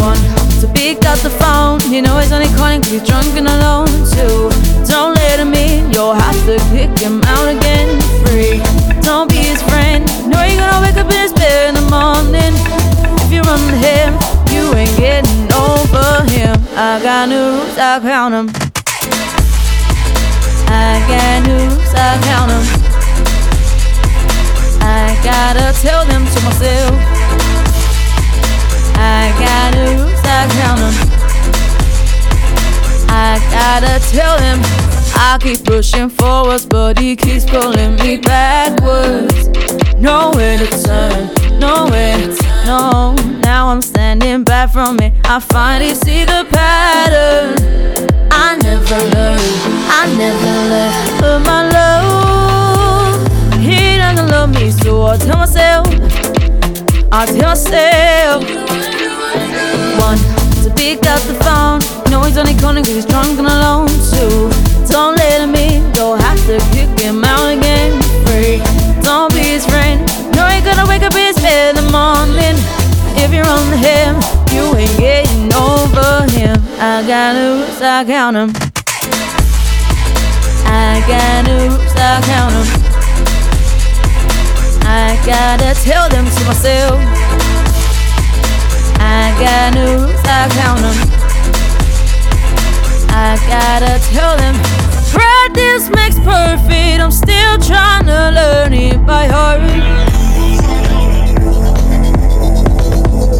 One, to pick up the phone, you know he's only calling 'cause he's drunk and alone. Two, don't let him in, you'll have to kick him out again. Three, don't be his friend, know you're gonna wake up in his bed in the morning. If you run him, you ain't getting over him. I got news, I count him. I got news, I count him. I gotta tell them to myself. I got news, I count him. I gotta tell him. I keep pushing forwards, but he keeps pulling me backwards. Nowhere to turn, nowhere to turn. No, now I'm standing back from it. I finally see the pattern. I never learned, I never learned. But my love, he doesn't love me, so I tell myself, I tell myself. One, to pick up the phone, know he's only calling 'cause he's drunk and alone. Two, don't let him in, don't have to kick him out again. Three, don't be his friend, know you're gonna wake up in his bed in the morning. If you're on him, you ain't getting over him. I got news, I count him. I got news, I count him. I gotta tell them to myself. I got news, I count him. I gotta tell them. Practice makes perfect, I'm still trying to learn it by heart.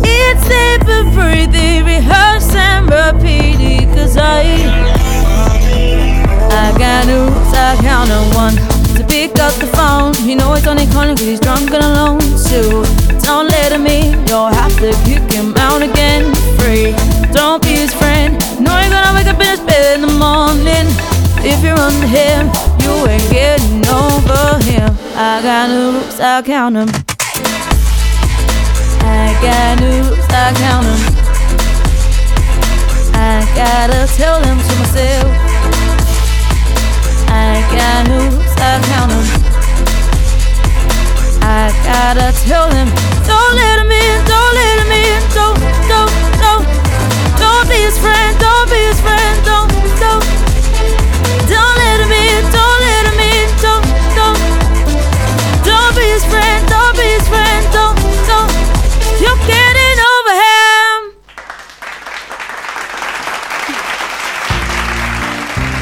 It's safe and breathy, rehearse and repeat it, 'cause I I got news, I count on. One, to pick up the phone, you know he's only calling 'cause he's drunk and alone. Two, don't let him in, you'll have to kick him out again. Three, don't be his friend, know you're gonna wake up in his bed in the morning. If you're under him, you ain't getting over him. I got news, I count on. I got news, I count 'em. I gotta tell them to myself. I got news, I count 'em. I gotta tell them. Don't let him in, don't let him in, don't, don't, don't. Don't be his friend, don't be his friend, don't, don't. Don't let him in, don't let him in, don't, don't. Don't be his friend, don't be his friend, don't, don't. You're getting over him.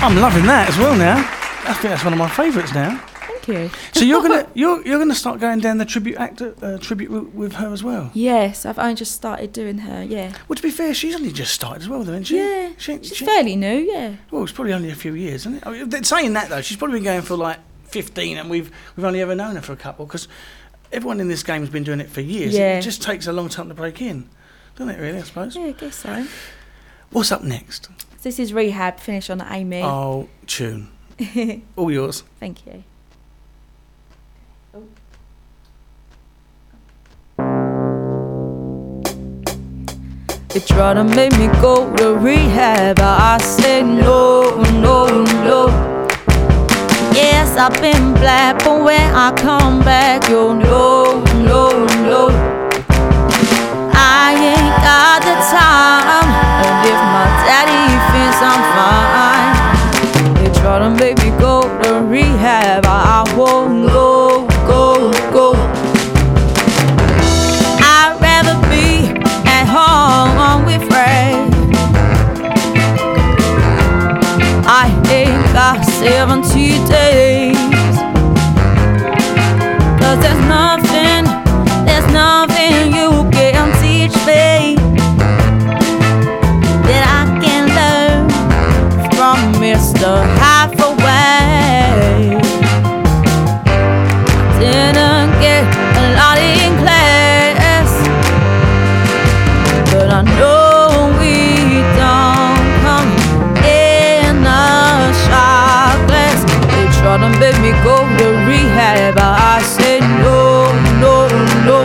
I'm loving that as well now. I think that's one of my favourites now. Thank you. So you're gonna you're you're gonna start going down the tribute actor uh, tribute route with her as well. Yes, I've only just started doing her. Yeah. Well, to be fair, she's only just started as well, though, isn't she? Yeah. She, she's she, fairly new. Yeah. Well, it's probably only a few years, isn't it? I mean, saying that though, she's probably been going for like fifteen, and we've we've only ever known her for a couple because. Everyone in this game has been doing it for years. Yeah. It just takes a long time to break in, doesn't it, really, I suppose? Yeah, I guess so. What's up next? This is Rehab, finish on Amy. Oh, tune. All yours. Thank you. They try to make me go to rehab, but I say no, no, no. Yes, I've been black, but when I come back, you'll know, know, know. I ain't got the time, and if my daddy thinks I'm fine, they try to make me go to rehab, I won't go, go, go. I'd rather be at home with friends. I ain't got seventy days, 'cause there's nothing, there's nothing you can teach me that I can learn from Mister Hathaway. Didn't get a lot in class, but I know. Let me go to rehab, but I said no, no, no.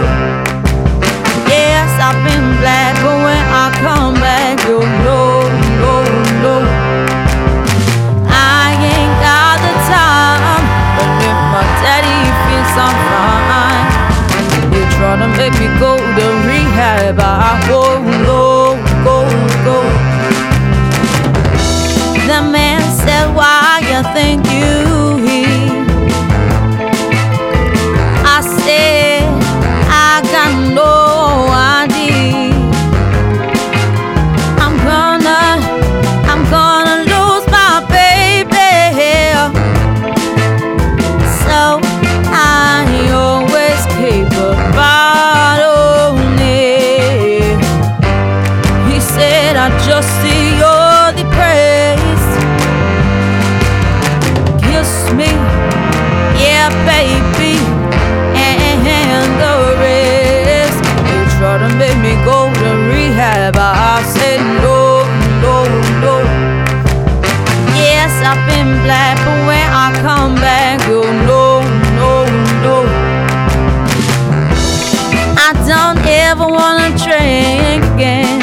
Yes, I've been black, but when I come back, you'll know. gonna make me go to rehab. I won't go, go, go. The man said, why you think you here? I said, I got no idea. I'm gonna, I'm gonna lose my baby. So I always keep a bottle near. He said, I just see all the praise. Kiss me, yeah, baby, and the rest. They try to make me go to rehab. I said no, no, no. Yes, I've been black, but when I come back, you'll know, no, no. I don't ever wanna drink again.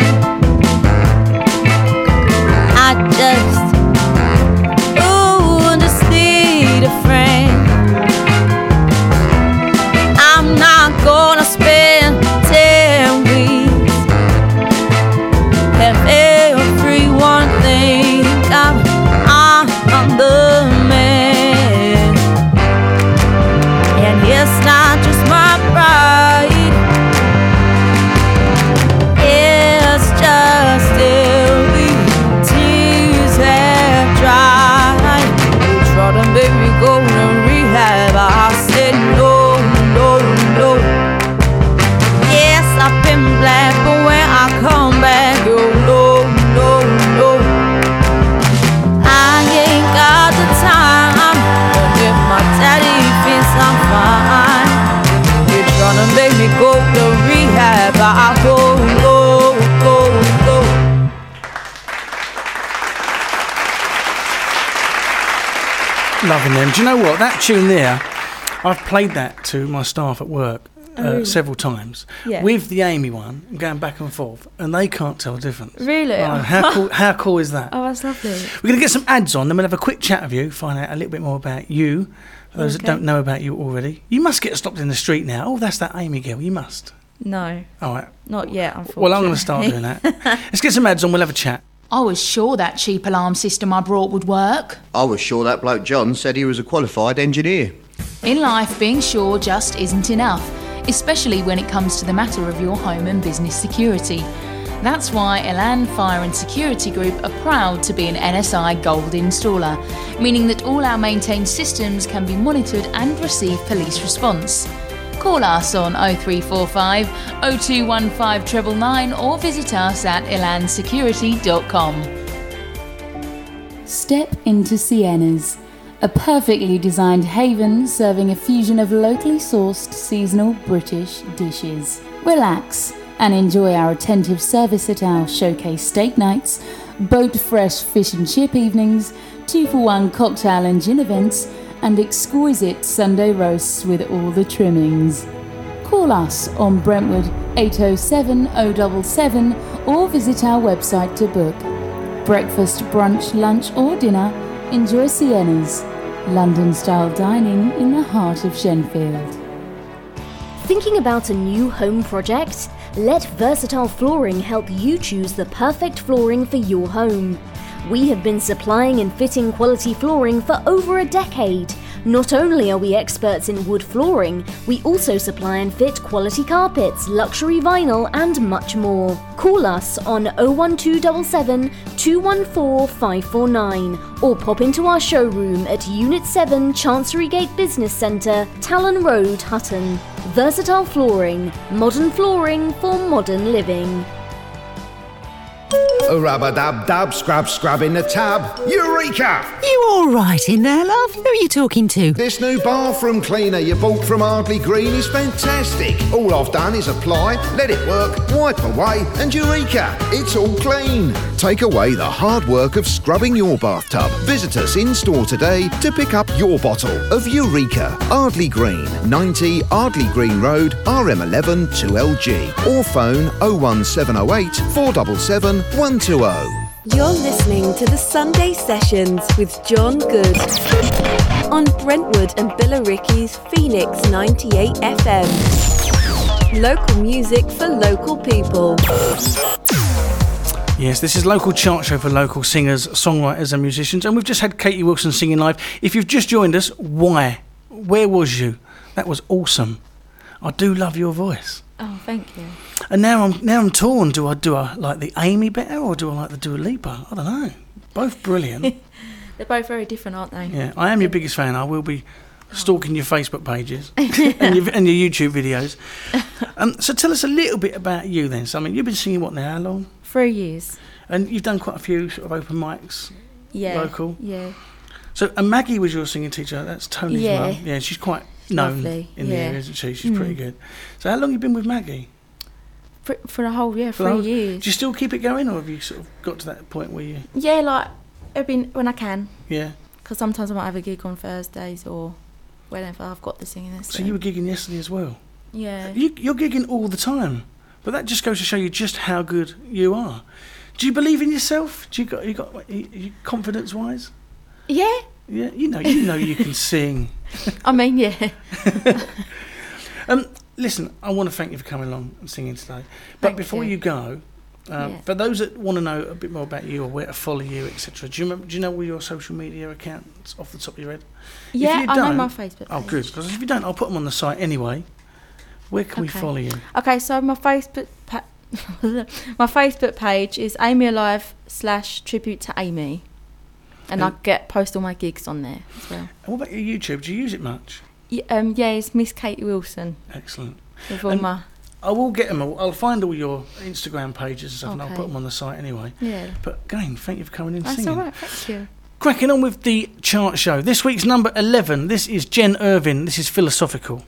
I just, ooh, just need a friend. I'm not gonna spend ten weeks and everyone think I'm, I'm the man. And it's not just my pride, it's just every tears have dried. They try to make me go to rehab. I said no, no, no. Yes, I've been black, but when I come back, you'll know, no, no. I ain't got the time, but if my daddy thinks I'm fine, they're trying to make me go to rehab. I go, go, go, go. Loving them. Do you know what? That tune there, I've played that to my staff at work uh, really? several times. Yeah. With the Amy one, I'm going back and forth, and they can't tell the difference. Really? Oh, how, cool, how cool is that? Oh, that's lovely. We're going to get some ads on, then we'll have a quick chat with you, find out a little bit more about you, for those that Okay. don't know about you already. You must get stopped in the street now. Oh, that's that Amy girl. You must. No, All right. not yet, unfortunately. Well, I'm going to start doing that. Let's get some ads on, we'll have a chat. I was sure that cheap alarm system I brought would work. I was sure that bloke John said he was a qualified engineer. In life, being sure just isn't enough, especially when it comes to the matter of your home and business security. That's why Elan Fire and Security Group are proud to be an N S I Gold installer, meaning that all our maintained systems can be monitored and receive police response. Call us on oh three four five, oh two one five nine nine nine or visit us at elan security dot com. Step into Sienna's, a perfectly designed haven serving a fusion of locally sourced seasonal British dishes. Relax and enjoy our attentive service at our showcase steak nights, boat fresh fish and chip evenings, two-for-one cocktail and gin events, and exquisite Sunday roasts with all the trimmings. Call us on Brentwood eight oh seven, oh seven seven or visit our website to book. Breakfast, brunch, lunch or dinner, enjoy Sienna's, London-style dining in the heart of Shenfield. Thinking about a new home project? Let Versatile Flooring help you choose the perfect flooring for your home. We have been supplying and fitting quality flooring for over a decade. Not only are we experts in wood flooring, we also supply and fit quality carpets, luxury vinyl and much more. Call us on oh one two seven seven, two one four five four nine or pop into our showroom at Unit seven Chancery Gate Business Centre, Talon Road, Hutton. Versatile Flooring, modern flooring for modern living. A rub-a-dub-dub, scrub-scrub in the tub. Eureka! You all right in there, love? Who are you talking to? This new bathroom cleaner you bought from Ardley Green is fantastic. All I've done is apply, let it work, wipe away, and eureka! It's all clean. Take away the hard work of scrubbing your bathtub. Visit us in-store today to pick up your bottle of Eureka. Ardley Green, ninety Ardley Green Road, R M eleven two L G. Or phone oh one seven oh eight, four seven seven, one two two. You're listening to the Sunday Sessions with John Good on Brentwood and Billericay's Phoenix ninety-eight F M. Local music for local people. Yes, this is Local Chart Show for local singers, songwriters and musicians, and we've just had Katie Wilson singing live. If you've just joined us, why? Where was you? That was awesome. I do love your voice. Oh, thank you. And now I'm now I'm torn. Do I do I like the Amy better or do I like the Dua Lipa? I don't know. Both brilliant. They're both very different, aren't they? Yeah, I am your biggest fan. I will be stalking your Facebook pages and, your, and your YouTube videos. Um, so tell us a little bit about you then. So, I mean, you've been singing what now? How long? Three years. And you've done quite a few sort of open mics. Yeah. Local. Yeah. So, and Maggie was your singing teacher. That's Tony's yeah. mum. Yeah, she's quite known Lovely. in yeah. the area, isn't she? She's mm. pretty good. So how long have you been with Maggie? For, for a whole, yeah, for three whole, years. Do you still keep it going or have you sort of got to that point where you... Yeah, like, I've been, when I can. Yeah. Because sometimes I might have a gig on Thursdays or whenever I've got the singing lesson. So you were gigging yesterday as well? Yeah. You, you're gigging all the time, but that just goes to show you just how good you are. Do you believe in yourself? Do you got, you got, you, you confidence-wise? Yeah. Yeah, you know, you know you can sing. I mean, yeah. um, listen, I want to thank you for coming along and singing today. But thank before you, you go, uh, yeah. for those that want to know a bit more about you or where to follow you, et cetera, do you remember? Do you know all your social media accounts off the top of your head? Yeah, I know my Facebook page. Oh, good. Because if you don't, I'll put them on the site anyway. Where can okay. we follow you? Okay, so my Facebook pa- my Facebook page is Amy Alive slash tribute to Amy. And um, I get post all my gigs on there as well. And what about your YouTube? Do you use it much? Yeah, um, yeah it's Miss Katie Wilson. Excellent. With all and my... I will get them all. I'll find all your Instagram pages and stuff okay. and I'll put them on the site anyway. Yeah. But again, thank you for coming in and That's singing. That's all right, thank you. Cracking on with the chart show. This week's number eleven. This is Jen Irving. This is Philosophical.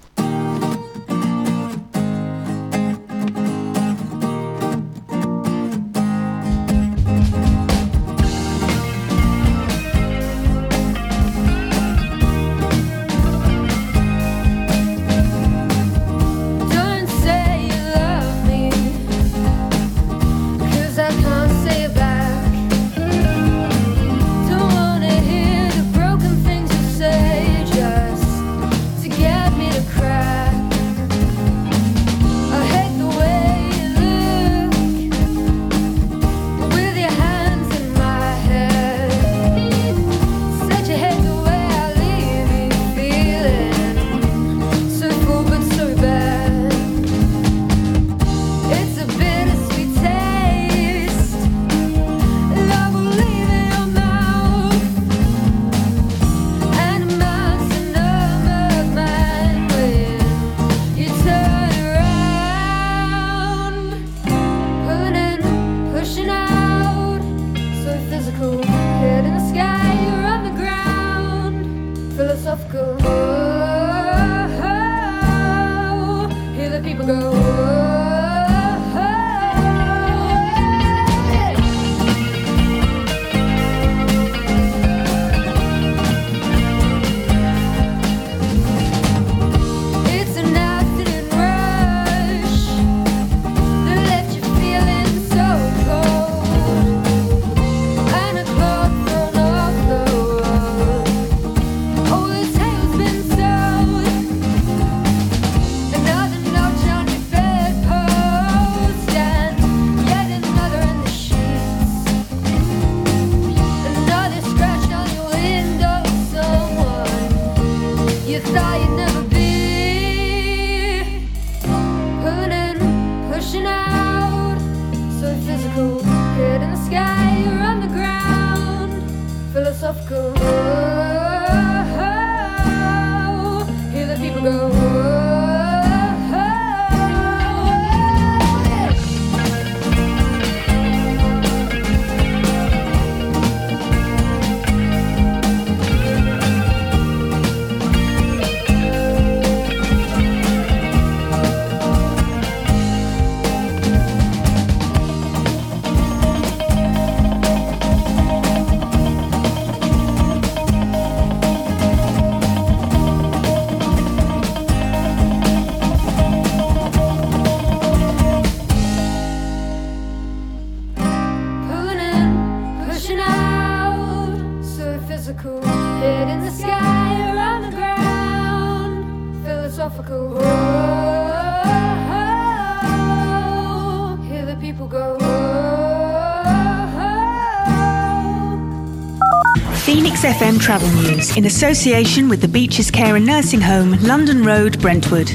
Phoenix F M Travel News in association with the Beaches Care and Nursing Home, London Road, Brentwood.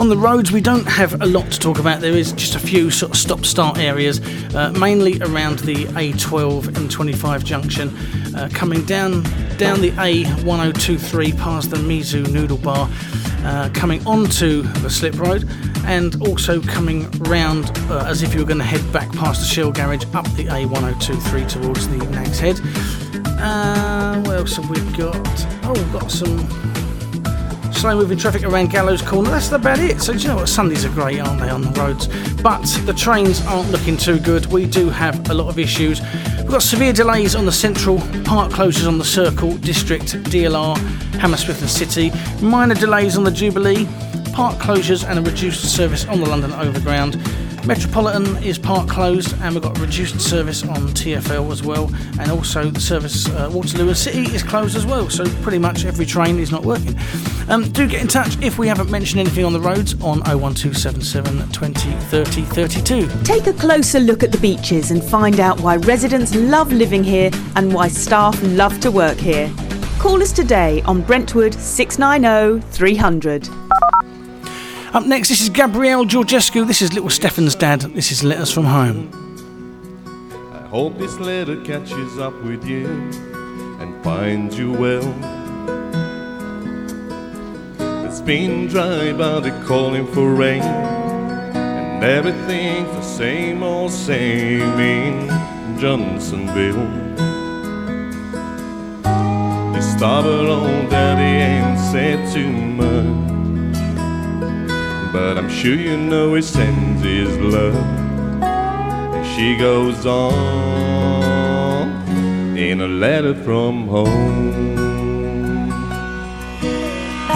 On the roads, we don't have a lot to talk about. There is just a few sort of stop-start areas, uh, mainly around the A twelve and twenty-five junction, uh, coming down down the A ten twenty-three past the Mizu Noodle Bar, uh, coming onto the slip road, and also coming round uh, as if you were going to head back past the Shell Garage up the A ten twenty-three towards the Nag's Head. Uh, what else have we got? Oh, we've got some slow-moving traffic around Gallows Corner. That's about it. So do you know what? Sundays are great, aren't they, on the roads? But the trains aren't looking too good. We do have a lot of issues. We've got severe delays on the Central, park closures on the Circle, District, D L R, Hammersmith and City, minor delays on the Jubilee, park closures and a reduced service on the London Overground. Metropolitan is park closed, and we've got reduced service on T F L as well, and also the service uh, Waterloo and City is closed as well, so pretty much every train is not working. Um, do get in touch if we haven't mentioned anything on the roads on oh one two seven seven, two oh, three oh, three two. Take a closer look at the beaches and find out why residents love living here and why staff love to work here. Call us today on Brentwood six nine oh, three hundred. Up next, this is Gabriel Georgescu. This is little Stefan's dad. This is Letters from Home. I hope this letter catches up with you and finds you well. It's been dry, but they're calling for rain, and everything's the same old same in Johnsonville. They stubborn old daddy ain't said too much, but I'm sure you know he sends his love. And she goes on in a letter from home. I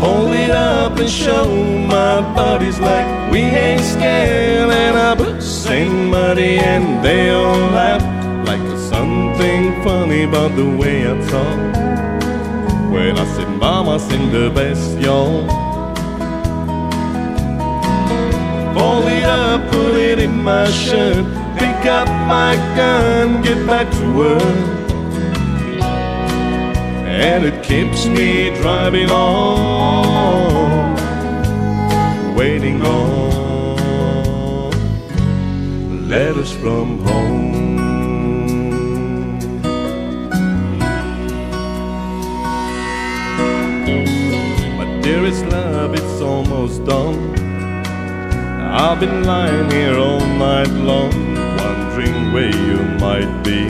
hold it up and show my buddies like we ain't scared, and I put Saint Muddy and they all laugh like there's something funny about the way I talk. When I said Mom, I sing the best, y'all. Fold it up, put it in my shirt, pick up my gun, get back to work. And it keeps me driving on, waiting on letters from home. My dearest love, it's almost done. I've been lying here all night long, wondering where you might be.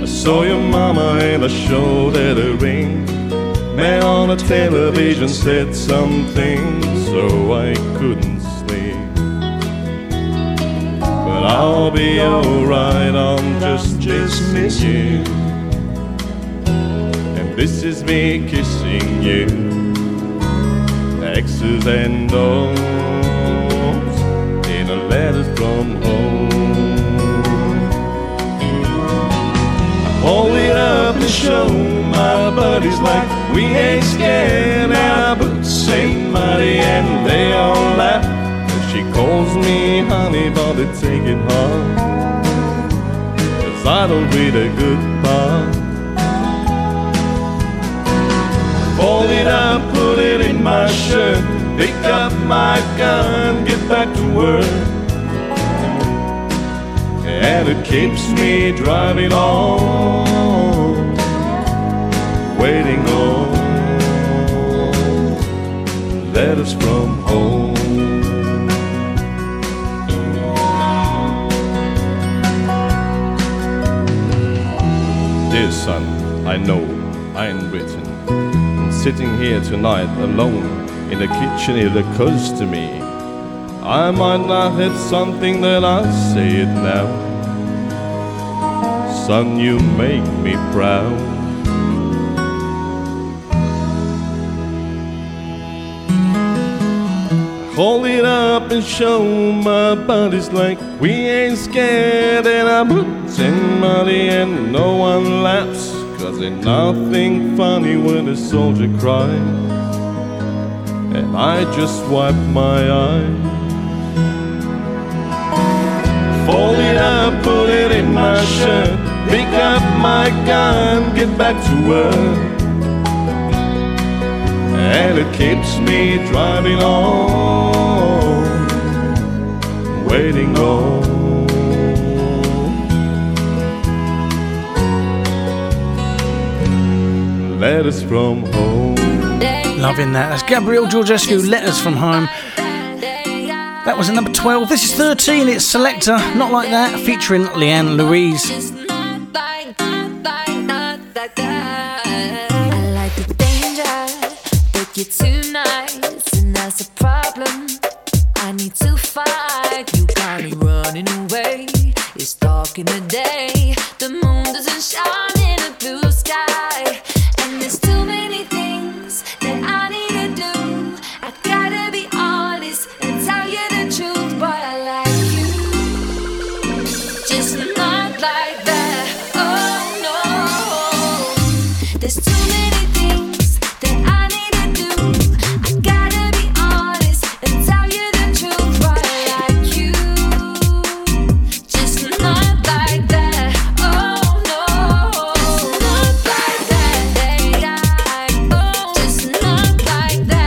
I saw your mama and I showed her the ring. Man on the television said something, so I couldn't sleep. But I'll be alright, I'm just missing you. And this is me kissing you. X's and O's in a letter from home. I hold it up and show my buddies like we ain't scared, our boots ain't muddy, and they all laugh. And she calls me honey, but they take it hard, 'cause I don't read a good part. Fold it up, put it in my shirt, pick up my gun, get back to work. And it keeps me driving on, waiting on letters from home. Dear son, I know I am written, sitting here tonight alone in the kitchen. It occurs to me I might not have something that I say it now. Son, you make me proud. Hold it up and show my buddies like we ain't scared, and I put in money and no one laughs, 'cause there's nothing funny when a soldier cries. And I just wipe my eye. Fold it up, put it in my shirt, Pick up my gun, get back to work. And it keeps me driving on, waiting on. Letters from home. Loving that. That's Gabriel Georgescu, Letters from Home. That was at number twelve. This is thirteen. It's Soulecta, Not Like That, featuring Leanne Louise. She's not like, not like, not like that. I like the danger, but you're too nice, and that's a problem. I need to fight. You got me running away. It's dark in the day. The moon doesn't shine in a blue sky. There's too many things that I need to do. I gotta be honest and tell you the truth. But I like you, just not like that. Oh no, there's too many things that I need to do. I gotta be honest and tell you the truth. But I like you, just not like that. Oh no, just not like that.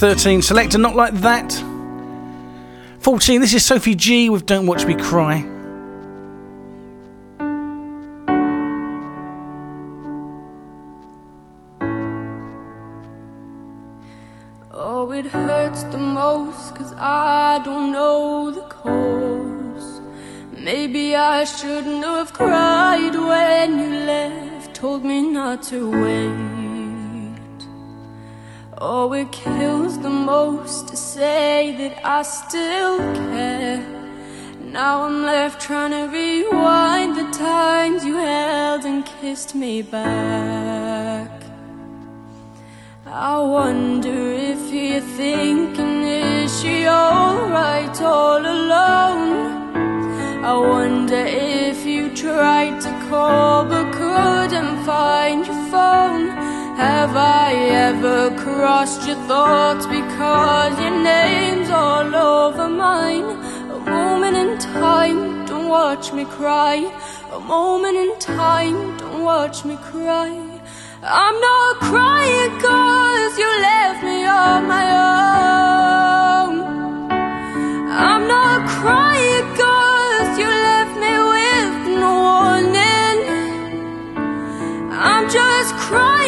thirteen, Soulecta, Not Like That. fourteen, this is Sophie G with Don't Watch Me Cry. Oh, it hurts the most, cause I don't know the cause. Maybe I shouldn't have cried when you left, told me not to wait. Oh, it kills the most to say that I still care. Now I'm left trying to rewind the times you held and kissed me back. I wonder if you're thinking, is she alright all alone? I wonder if you tried to call but couldn't find your phone. Have I ever crossed your thoughts because your name's all over mine? A moment in time, don't watch me cry. A moment in time, don't watch me cry. I'm not crying cause you left me on my own. I'm not crying cause you left me with no warning. I'm just crying.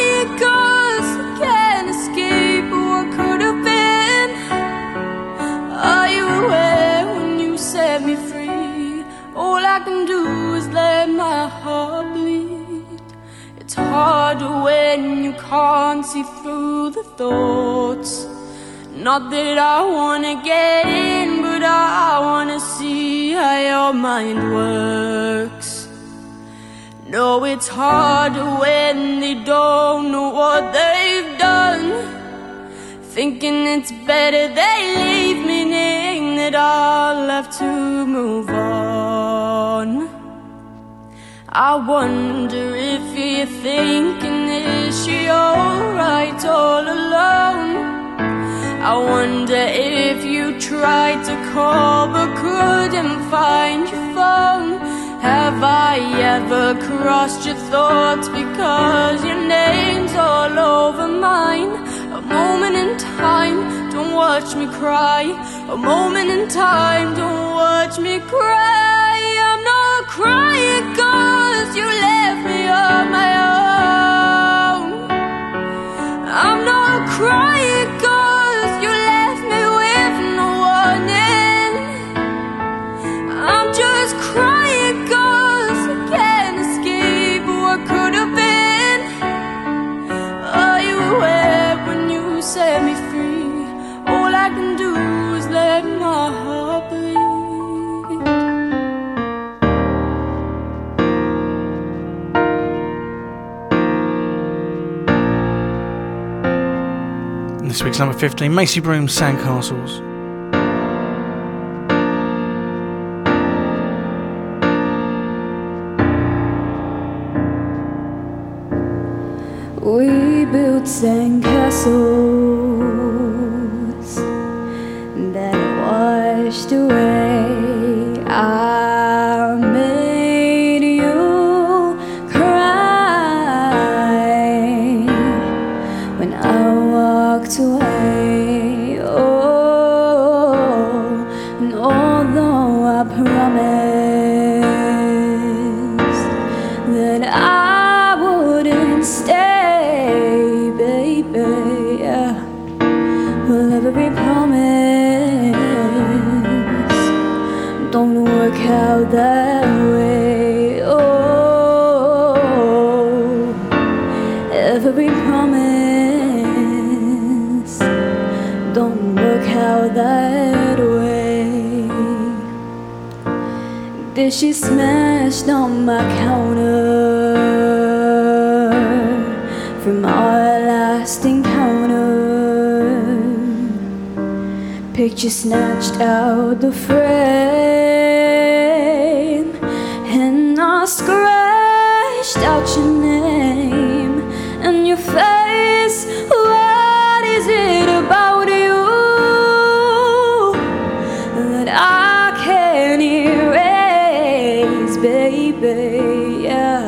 can do is let my heart bleed. It's harder when you can't see through the thoughts. Not that I wanna get in, but I wanna see how your mind works. No, it's harder when they don't know what they've done, thinking it's better they leave, meaning that I'll have to move on. I wonder if you're thinking, is she alright all alone? I wonder if you tried to call but couldn't find your phone. Have I ever crossed your thoughts because your name's all over mine? A moment in time, don't watch me cry. A moment in time, don't watch me cry. I'm not crying 'cause you left me on my own. I'm not crying 'cause I'm just crying 'cause I can't escape what could have been. Are you aware when you set me free? All I can do is let my heart bleed. This week's number fifteen, Macey Broom, Sandcastles. We built sandcastles that washed away our memories. How that way, oh, every promise don't work out that way. Dishes smashed on my counter from our last encounter, pictures snatched out the frame, scratched out your name and your face. What is it about you that I can't erase, baby? Yeah,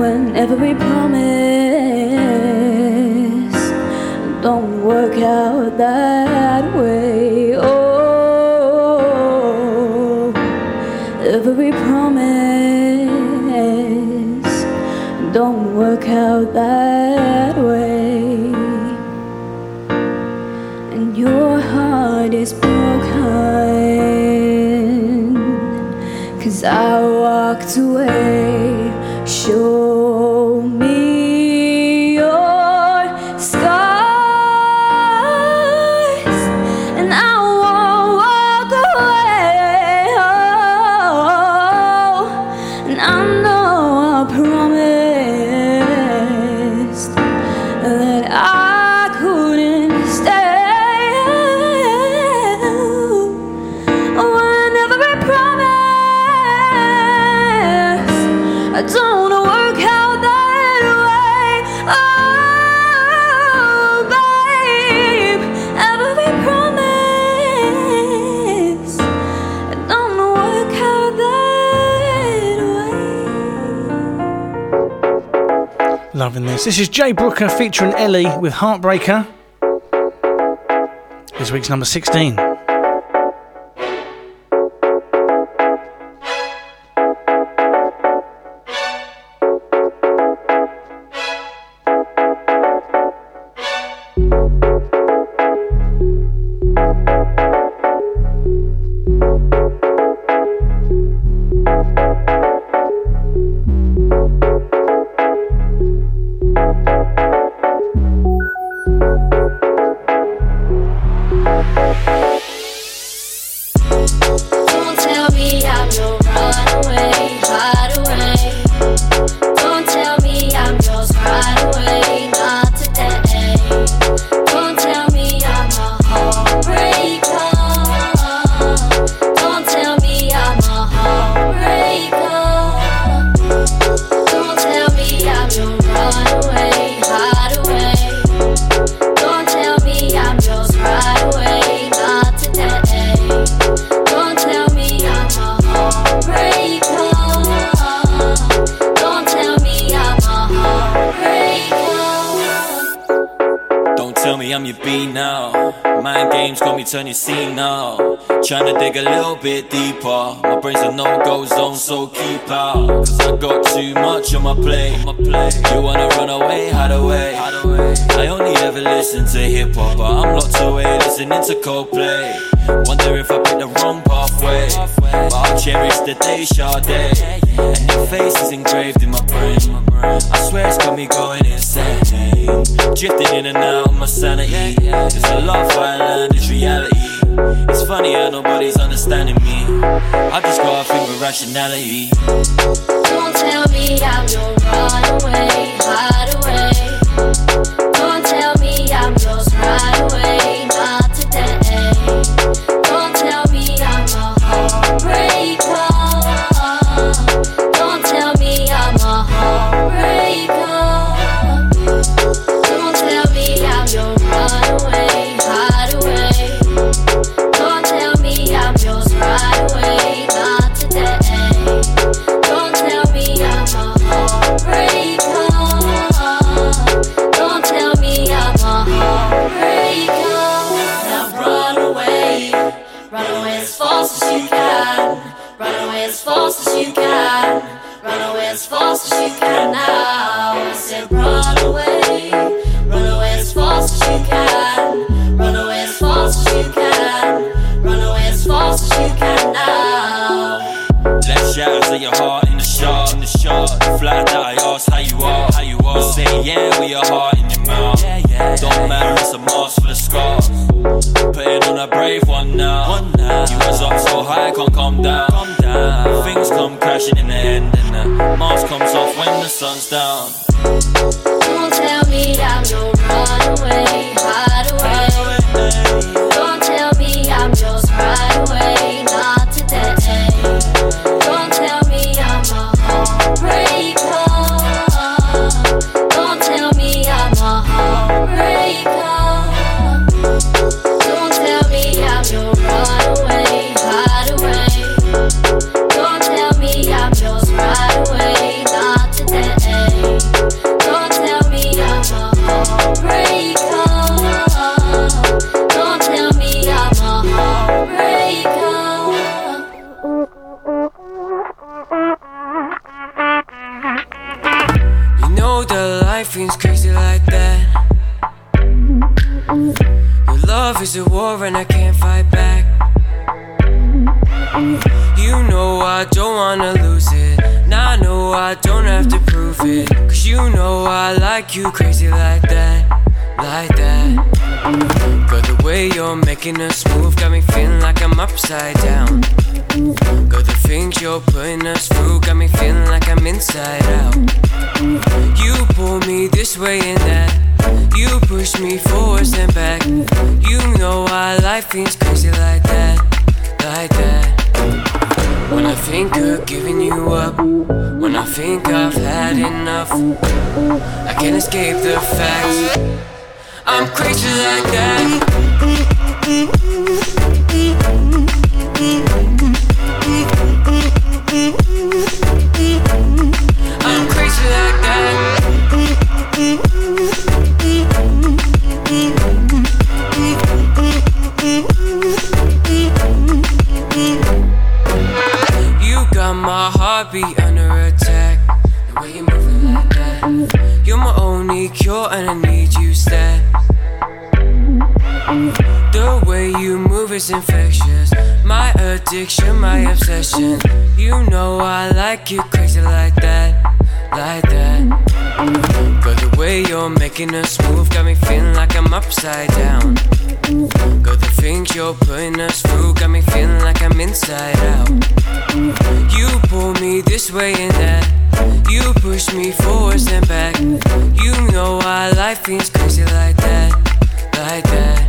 whenever we promise, don't work out that way. Oh, every promise don't work out that way, and your heart is broken 'cause I walked away. Show me your scars and I won't walk away, oh, and I know I promise loving this. This is Jay Brooker featuring Ellie with Heartbreaker. This week's number sixteen. I'm your B now. Mind games got me turning C now. Tryna dig a little bit deeper. My brain's a no-go zone, so keep out. Cause I got too much on my plate. You wanna run away, hide away. I only ever listen to hip-hop, but I'm locked away listening to Coldplay. Wonder if I picked the wrong pathway, but I'll cherish the day, Sade. And your face is engraved in my brain. I swear it's got me going insane. Drifting in and out of my sanity. It's a love I learned, it's reality. It's funny how nobody's understanding me. I just got a thing with rationality. Don't tell me I'm your runaway, hideaway. Don't tell me I'm yours right away, not today. Don't tell me I'm a heartbreaker. Don't tell me I'm a heartbreaker. Don't tell me I'm your runaway, hideaway. Don't tell me I'm yours right away, not today. Don't tell me I'm a heartbreaker. Don't tell me I'm a heartbreaker. Now run away, run away as fast as you can. Run away as fast as you can. Run away as fast as you can now. I said run away, run away as fast as you can. Run away as fast as you can. Run away as fast as you can now. Left shadows of your heart in the shard, in the shard. Fly that I asked how you are, how you are. Say yeah with your heart in your mouth. Yeah, yeah. Don't matter, it's a mask full of scars. Putting on a brave one now. One now. You was up so high, can't calm down. Calm down. Things come crashing in the end, and the mask comes off when the sun's down. Don't tell me I'm your runaway, hideaway. Don't tell me I'm yours right away, not today. Don't tell me I'm a heartbreaker. Don't tell me I'm a heartbreaker. Don't tell me I'm your runaway, hideaway. Don't tell me I'm yours right away, not today. Don't tell me I'm a heartbreaker. Don't tell me I'm a heartbreaker. You know that life feels crazy like that. Your love is a war and I can't fight back. You know I don't wanna lose it, and I know I don't have to prove it. Cause you know I like you crazy like that, like that. Girl, the way you're making us move got me feeling like I'm upside down. Girl, the things you're putting us through got me feeling like I'm inside out. You pull me this way and that, you push me forwards and back. You know I like things crazy like that, like that. When I think of giving you up, when I think I've had enough, I can't escape the fact I'm crazy like that. I'm crazy like that. My heart be under attack. The way you're moving like that, you're my only cure and I need you stat. The way you move is infectious, my addiction, my obsession. You know I like you crazy like that, like that. Girl, the way you're making us move got me feeling like I'm upside down. Girl, the things you're putting us through got me feeling like I'm inside out. You pull me this way and that, you push me forwards and back. You know I like things crazy like that, like that.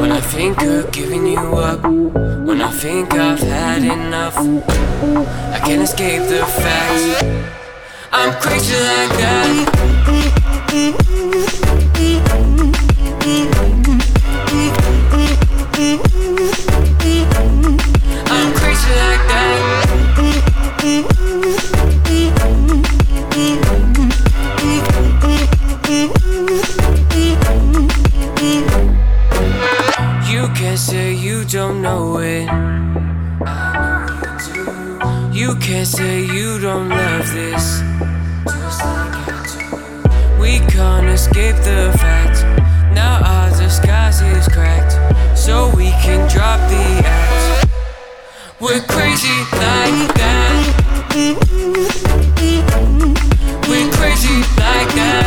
When I think of giving you up, when I think I've had enough, I can't escape the fact I'm crazy like that. I'm crazy like that. can't say you don't love this. We can't escape the fact. Now our disguise is cracked, so we can drop the act. We're crazy like that. We're crazy like that.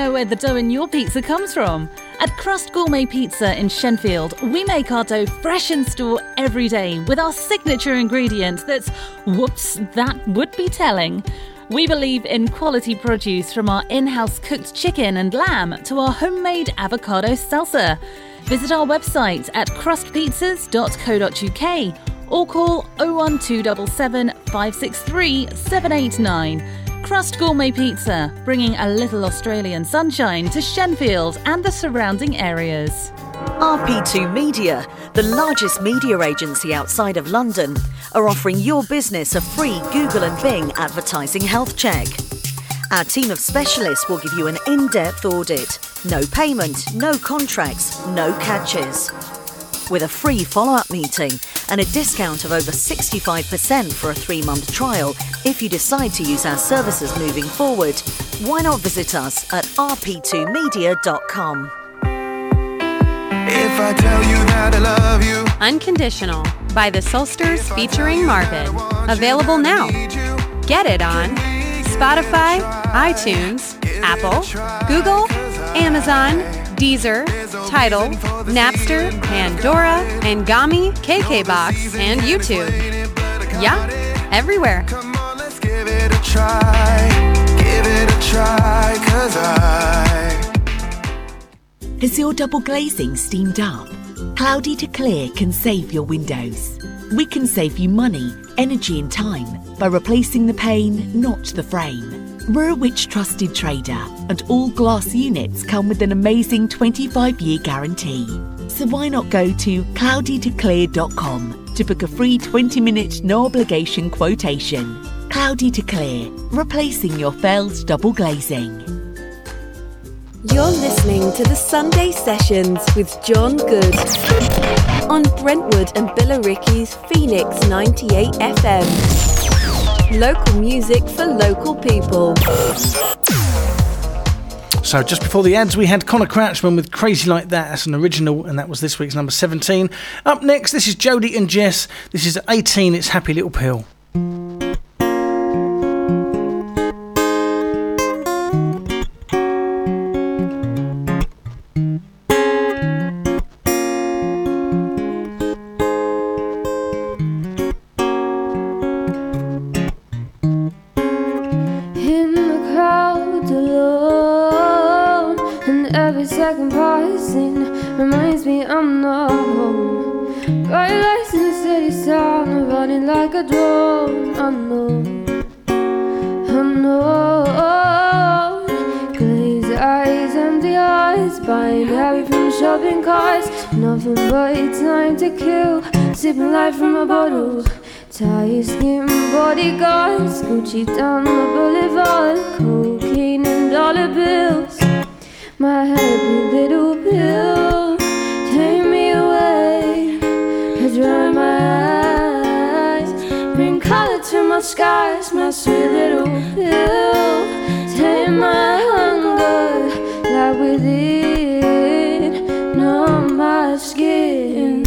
Where the dough in your pizza comes from. At Crust Gourmet Pizza in Shenfield, we make our dough fresh in store every day with our signature ingredient that's, whoops, that would be telling. We believe in quality produce, from our in-house cooked chicken and lamb to our homemade avocado salsa. Visit our website at crust pizzas dot co dot u k or call oh one two seven seven, five six three, seven eight nine. Crust Gourmet Pizza, bringing a little Australian sunshine to Shenfield and the surrounding areas. R P two Media, the largest media agency outside of London, are offering your business a free Google and Bing advertising health check. Our team of specialists will give you an in-depth audit. No payment, no contracts, no catches. With a free follow-up meeting and a discount of over sixty-five percent for a three-month trial if you decide to use our services moving forward, why not visit us at r p two media dot com. If I tell you that I love you. Unconditional by the Soulsters featuring Marvin. Available now. Get it on Spotify, iTunes, Apple, Google, Amazon, Deezer, Tidal, Napster, Pandora, Ngami, KKBox, and YouTube. Yeah, everywhere. Come on, let's give it a try. Give it a try, 'cause I... Is your double glazing steamed up? Cloudy to Clear can save your windows. We can save you money, energy and time by replacing the pane, not the frame. We're a Which trusted trader, and all glass units come with an amazing twenty-five year guarantee. So why not go to cloudy to clear dot com to book a free twenty minute no obligation quotation. Cloudy to Clear, replacing your failed double glazing. You're listening to the Sunday Sessions with John Good on Brentwood and Billericay's Phoenix ninety-eight F M. Local music for local people. So just before the ads, we had Connor Crouchman with Crazy Like That. That's an original, and that was this week's number seventeen. Up next, this is Jodie and Jess. This is eighteen, it's Happy Little Pill. Gucci down the boulevard, cocaine and dollar bills. My happy little pill, take me away, I dry my eyes, bring color to my skies. My sweet little pill, take my hunger, lie within, numb my skin.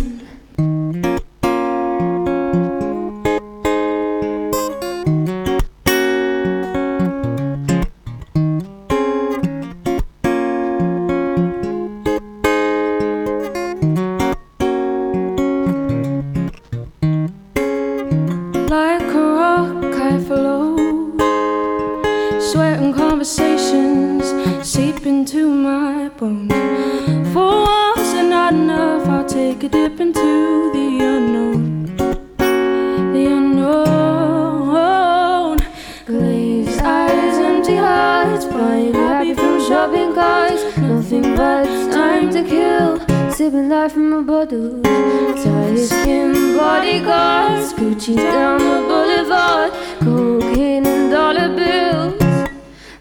sipping life from a bottle. Tight skin bodyguards, Gucci down the boulevard, cocaine and dollar bills,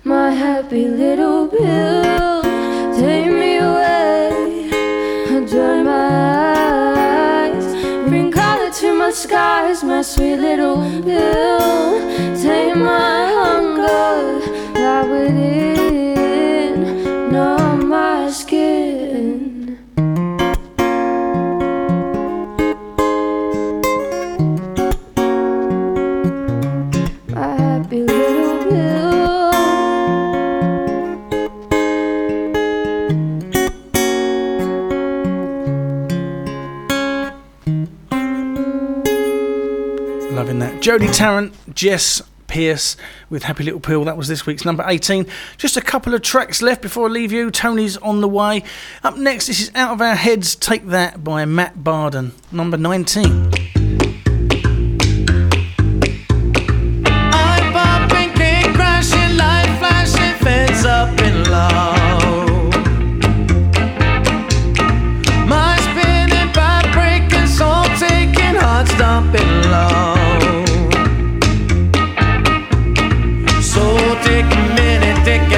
my happy little pill. Take me away, I drown my eyes, bring color to my skies, my sweet little pill. Take my hunger, lie within, numb my skin. Jodie Tarrant, Jess Pearce with Happy Little Pill. That was this week's number eighteen. Just a couple of tracks left before I leave you. Tony's on the way. Up next, this is Out of Our Heads, Take That by Matt Barden, number nineteen. I'm popping, kick, crashing, light flashing, feds up in love. My spinning, back breaking, soul taking, heart stomping love.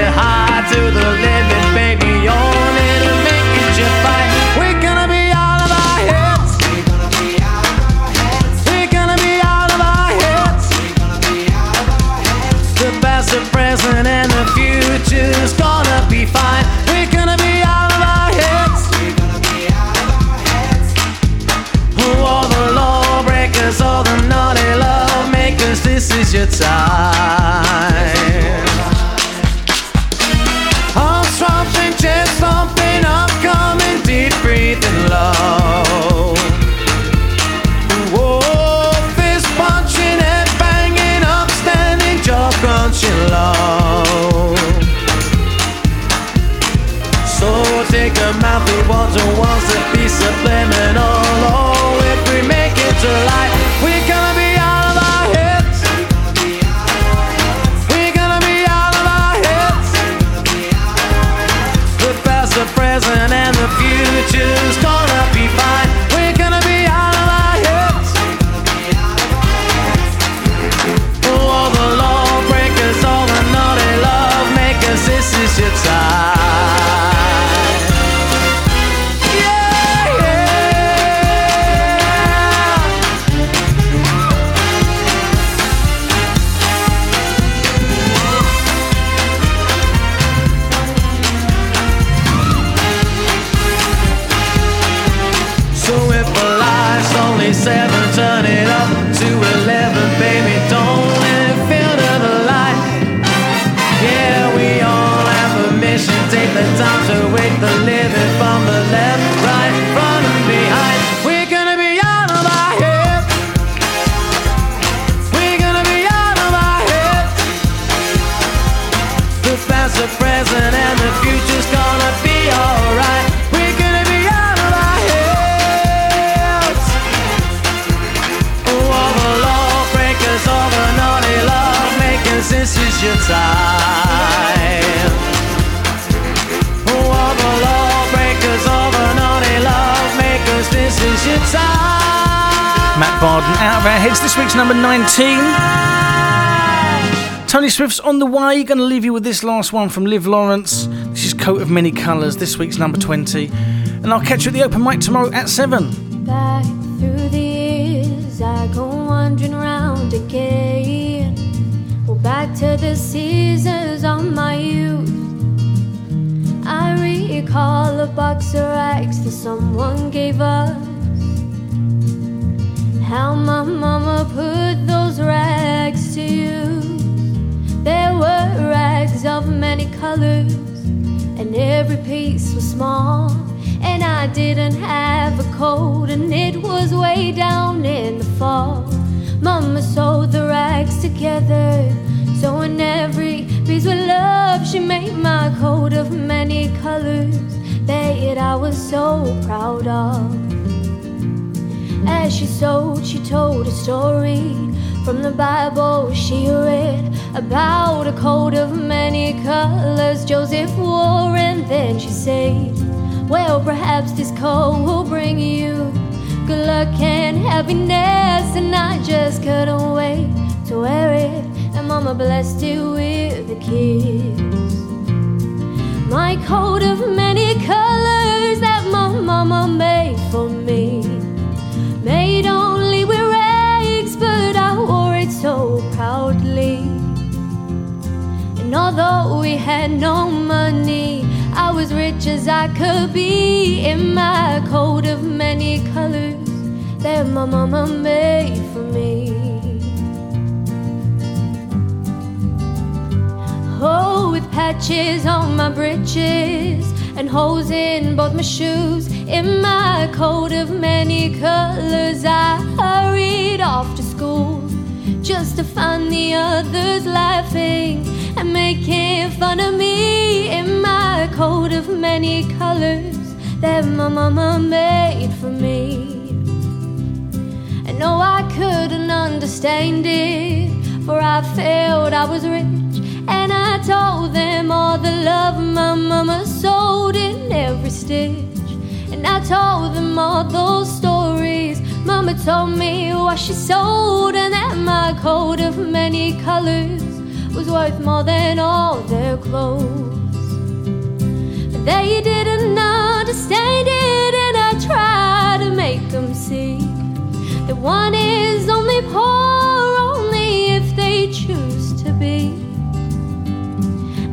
High to the limit, baby, on it and make it just right. We're gonna be out of our heads. We're gonna be out of our heads. We're gonna be out of our heads. We're gonna be out of our heads. The past, the present, and the future's gonna be fine. We're gonna be out of our heads. We're gonna be out of our heads. Oh, all the lawbreakers, all the naughty love makers, this is your time. Just pumping, I'm coming, deep breathing low. Whoa, fist punching, head banging, up standing, jaw crunching low. So take a mouth, we want to once a piece of subliminal. Oh, if we make it to life, we're gonna be out of our heads. The present and the future's gonna be fine. We're gonna be out of our heads. Oh, all the lawbreakers, all the naughty love makers, this is your time. Yeah, seven, turn it up to eleven, baby, don't let it filter the light. Yeah, we all have permission, take the time to wake the living from the left, right, front and behind. We're gonna be out of our heads. We're gonna be out of our heads. The past, the present and the future's gonna be alright. This is your time. Oh, all the lawbreakers, all the naughty love makers, this is your time. Matt Barden, Out of Our Heads, this week's number nineteen. Tony Swift's on the way. Going to leave you with this last one from Liv Lawrence. This is Coat of Many Colours, this week's number twenty. And I'll catch you at the open mic tomorrow at seven. Back through the years, I go wandering round again. Back to the seasons of my youth, I recall a box of rags that someone gave us. How my mama put those rags to use. There were rags of many colors, and every piece was small. And I didn't have a coat, and it was way down in the fall. Mama sewed the rags together, so in every piece with love, she made my coat of many colors that I was so proud of. As she sewed, she told a story from the Bible she read about a coat of many colors Joseph wore, and then she said, Well, perhaps this cold will bring you good luck and happiness. And I just couldn't wait to wear it, and Mama blessed it with a kiss. My coat of many colors that my mama made for me, made only with rags, but I wore it so proudly. And although we had no money, I was rich as I could be in my coat of many colors that my mama made for me. Oh, with patches on my breeches and holes in both my shoes, in my coat of many colors I hurried off to school, just to find the others laughing and making fun of me in my coat of many colors that my mama made for me. And no, I couldn't understand it, for I felt I was rich, and I told them all the love my mama sold in every stitch. And I told them all those stories Mama told me what she sold, and that my coat of many colors was worth more than all their clothes. But they didn't understand it, and I tried to make them see that one is only poor only if they choose to be.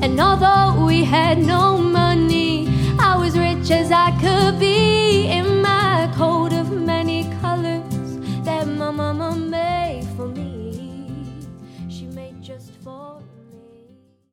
And although we had no money, I was rich as I could be in my coat of many colors that my mama made for me. She made just for me.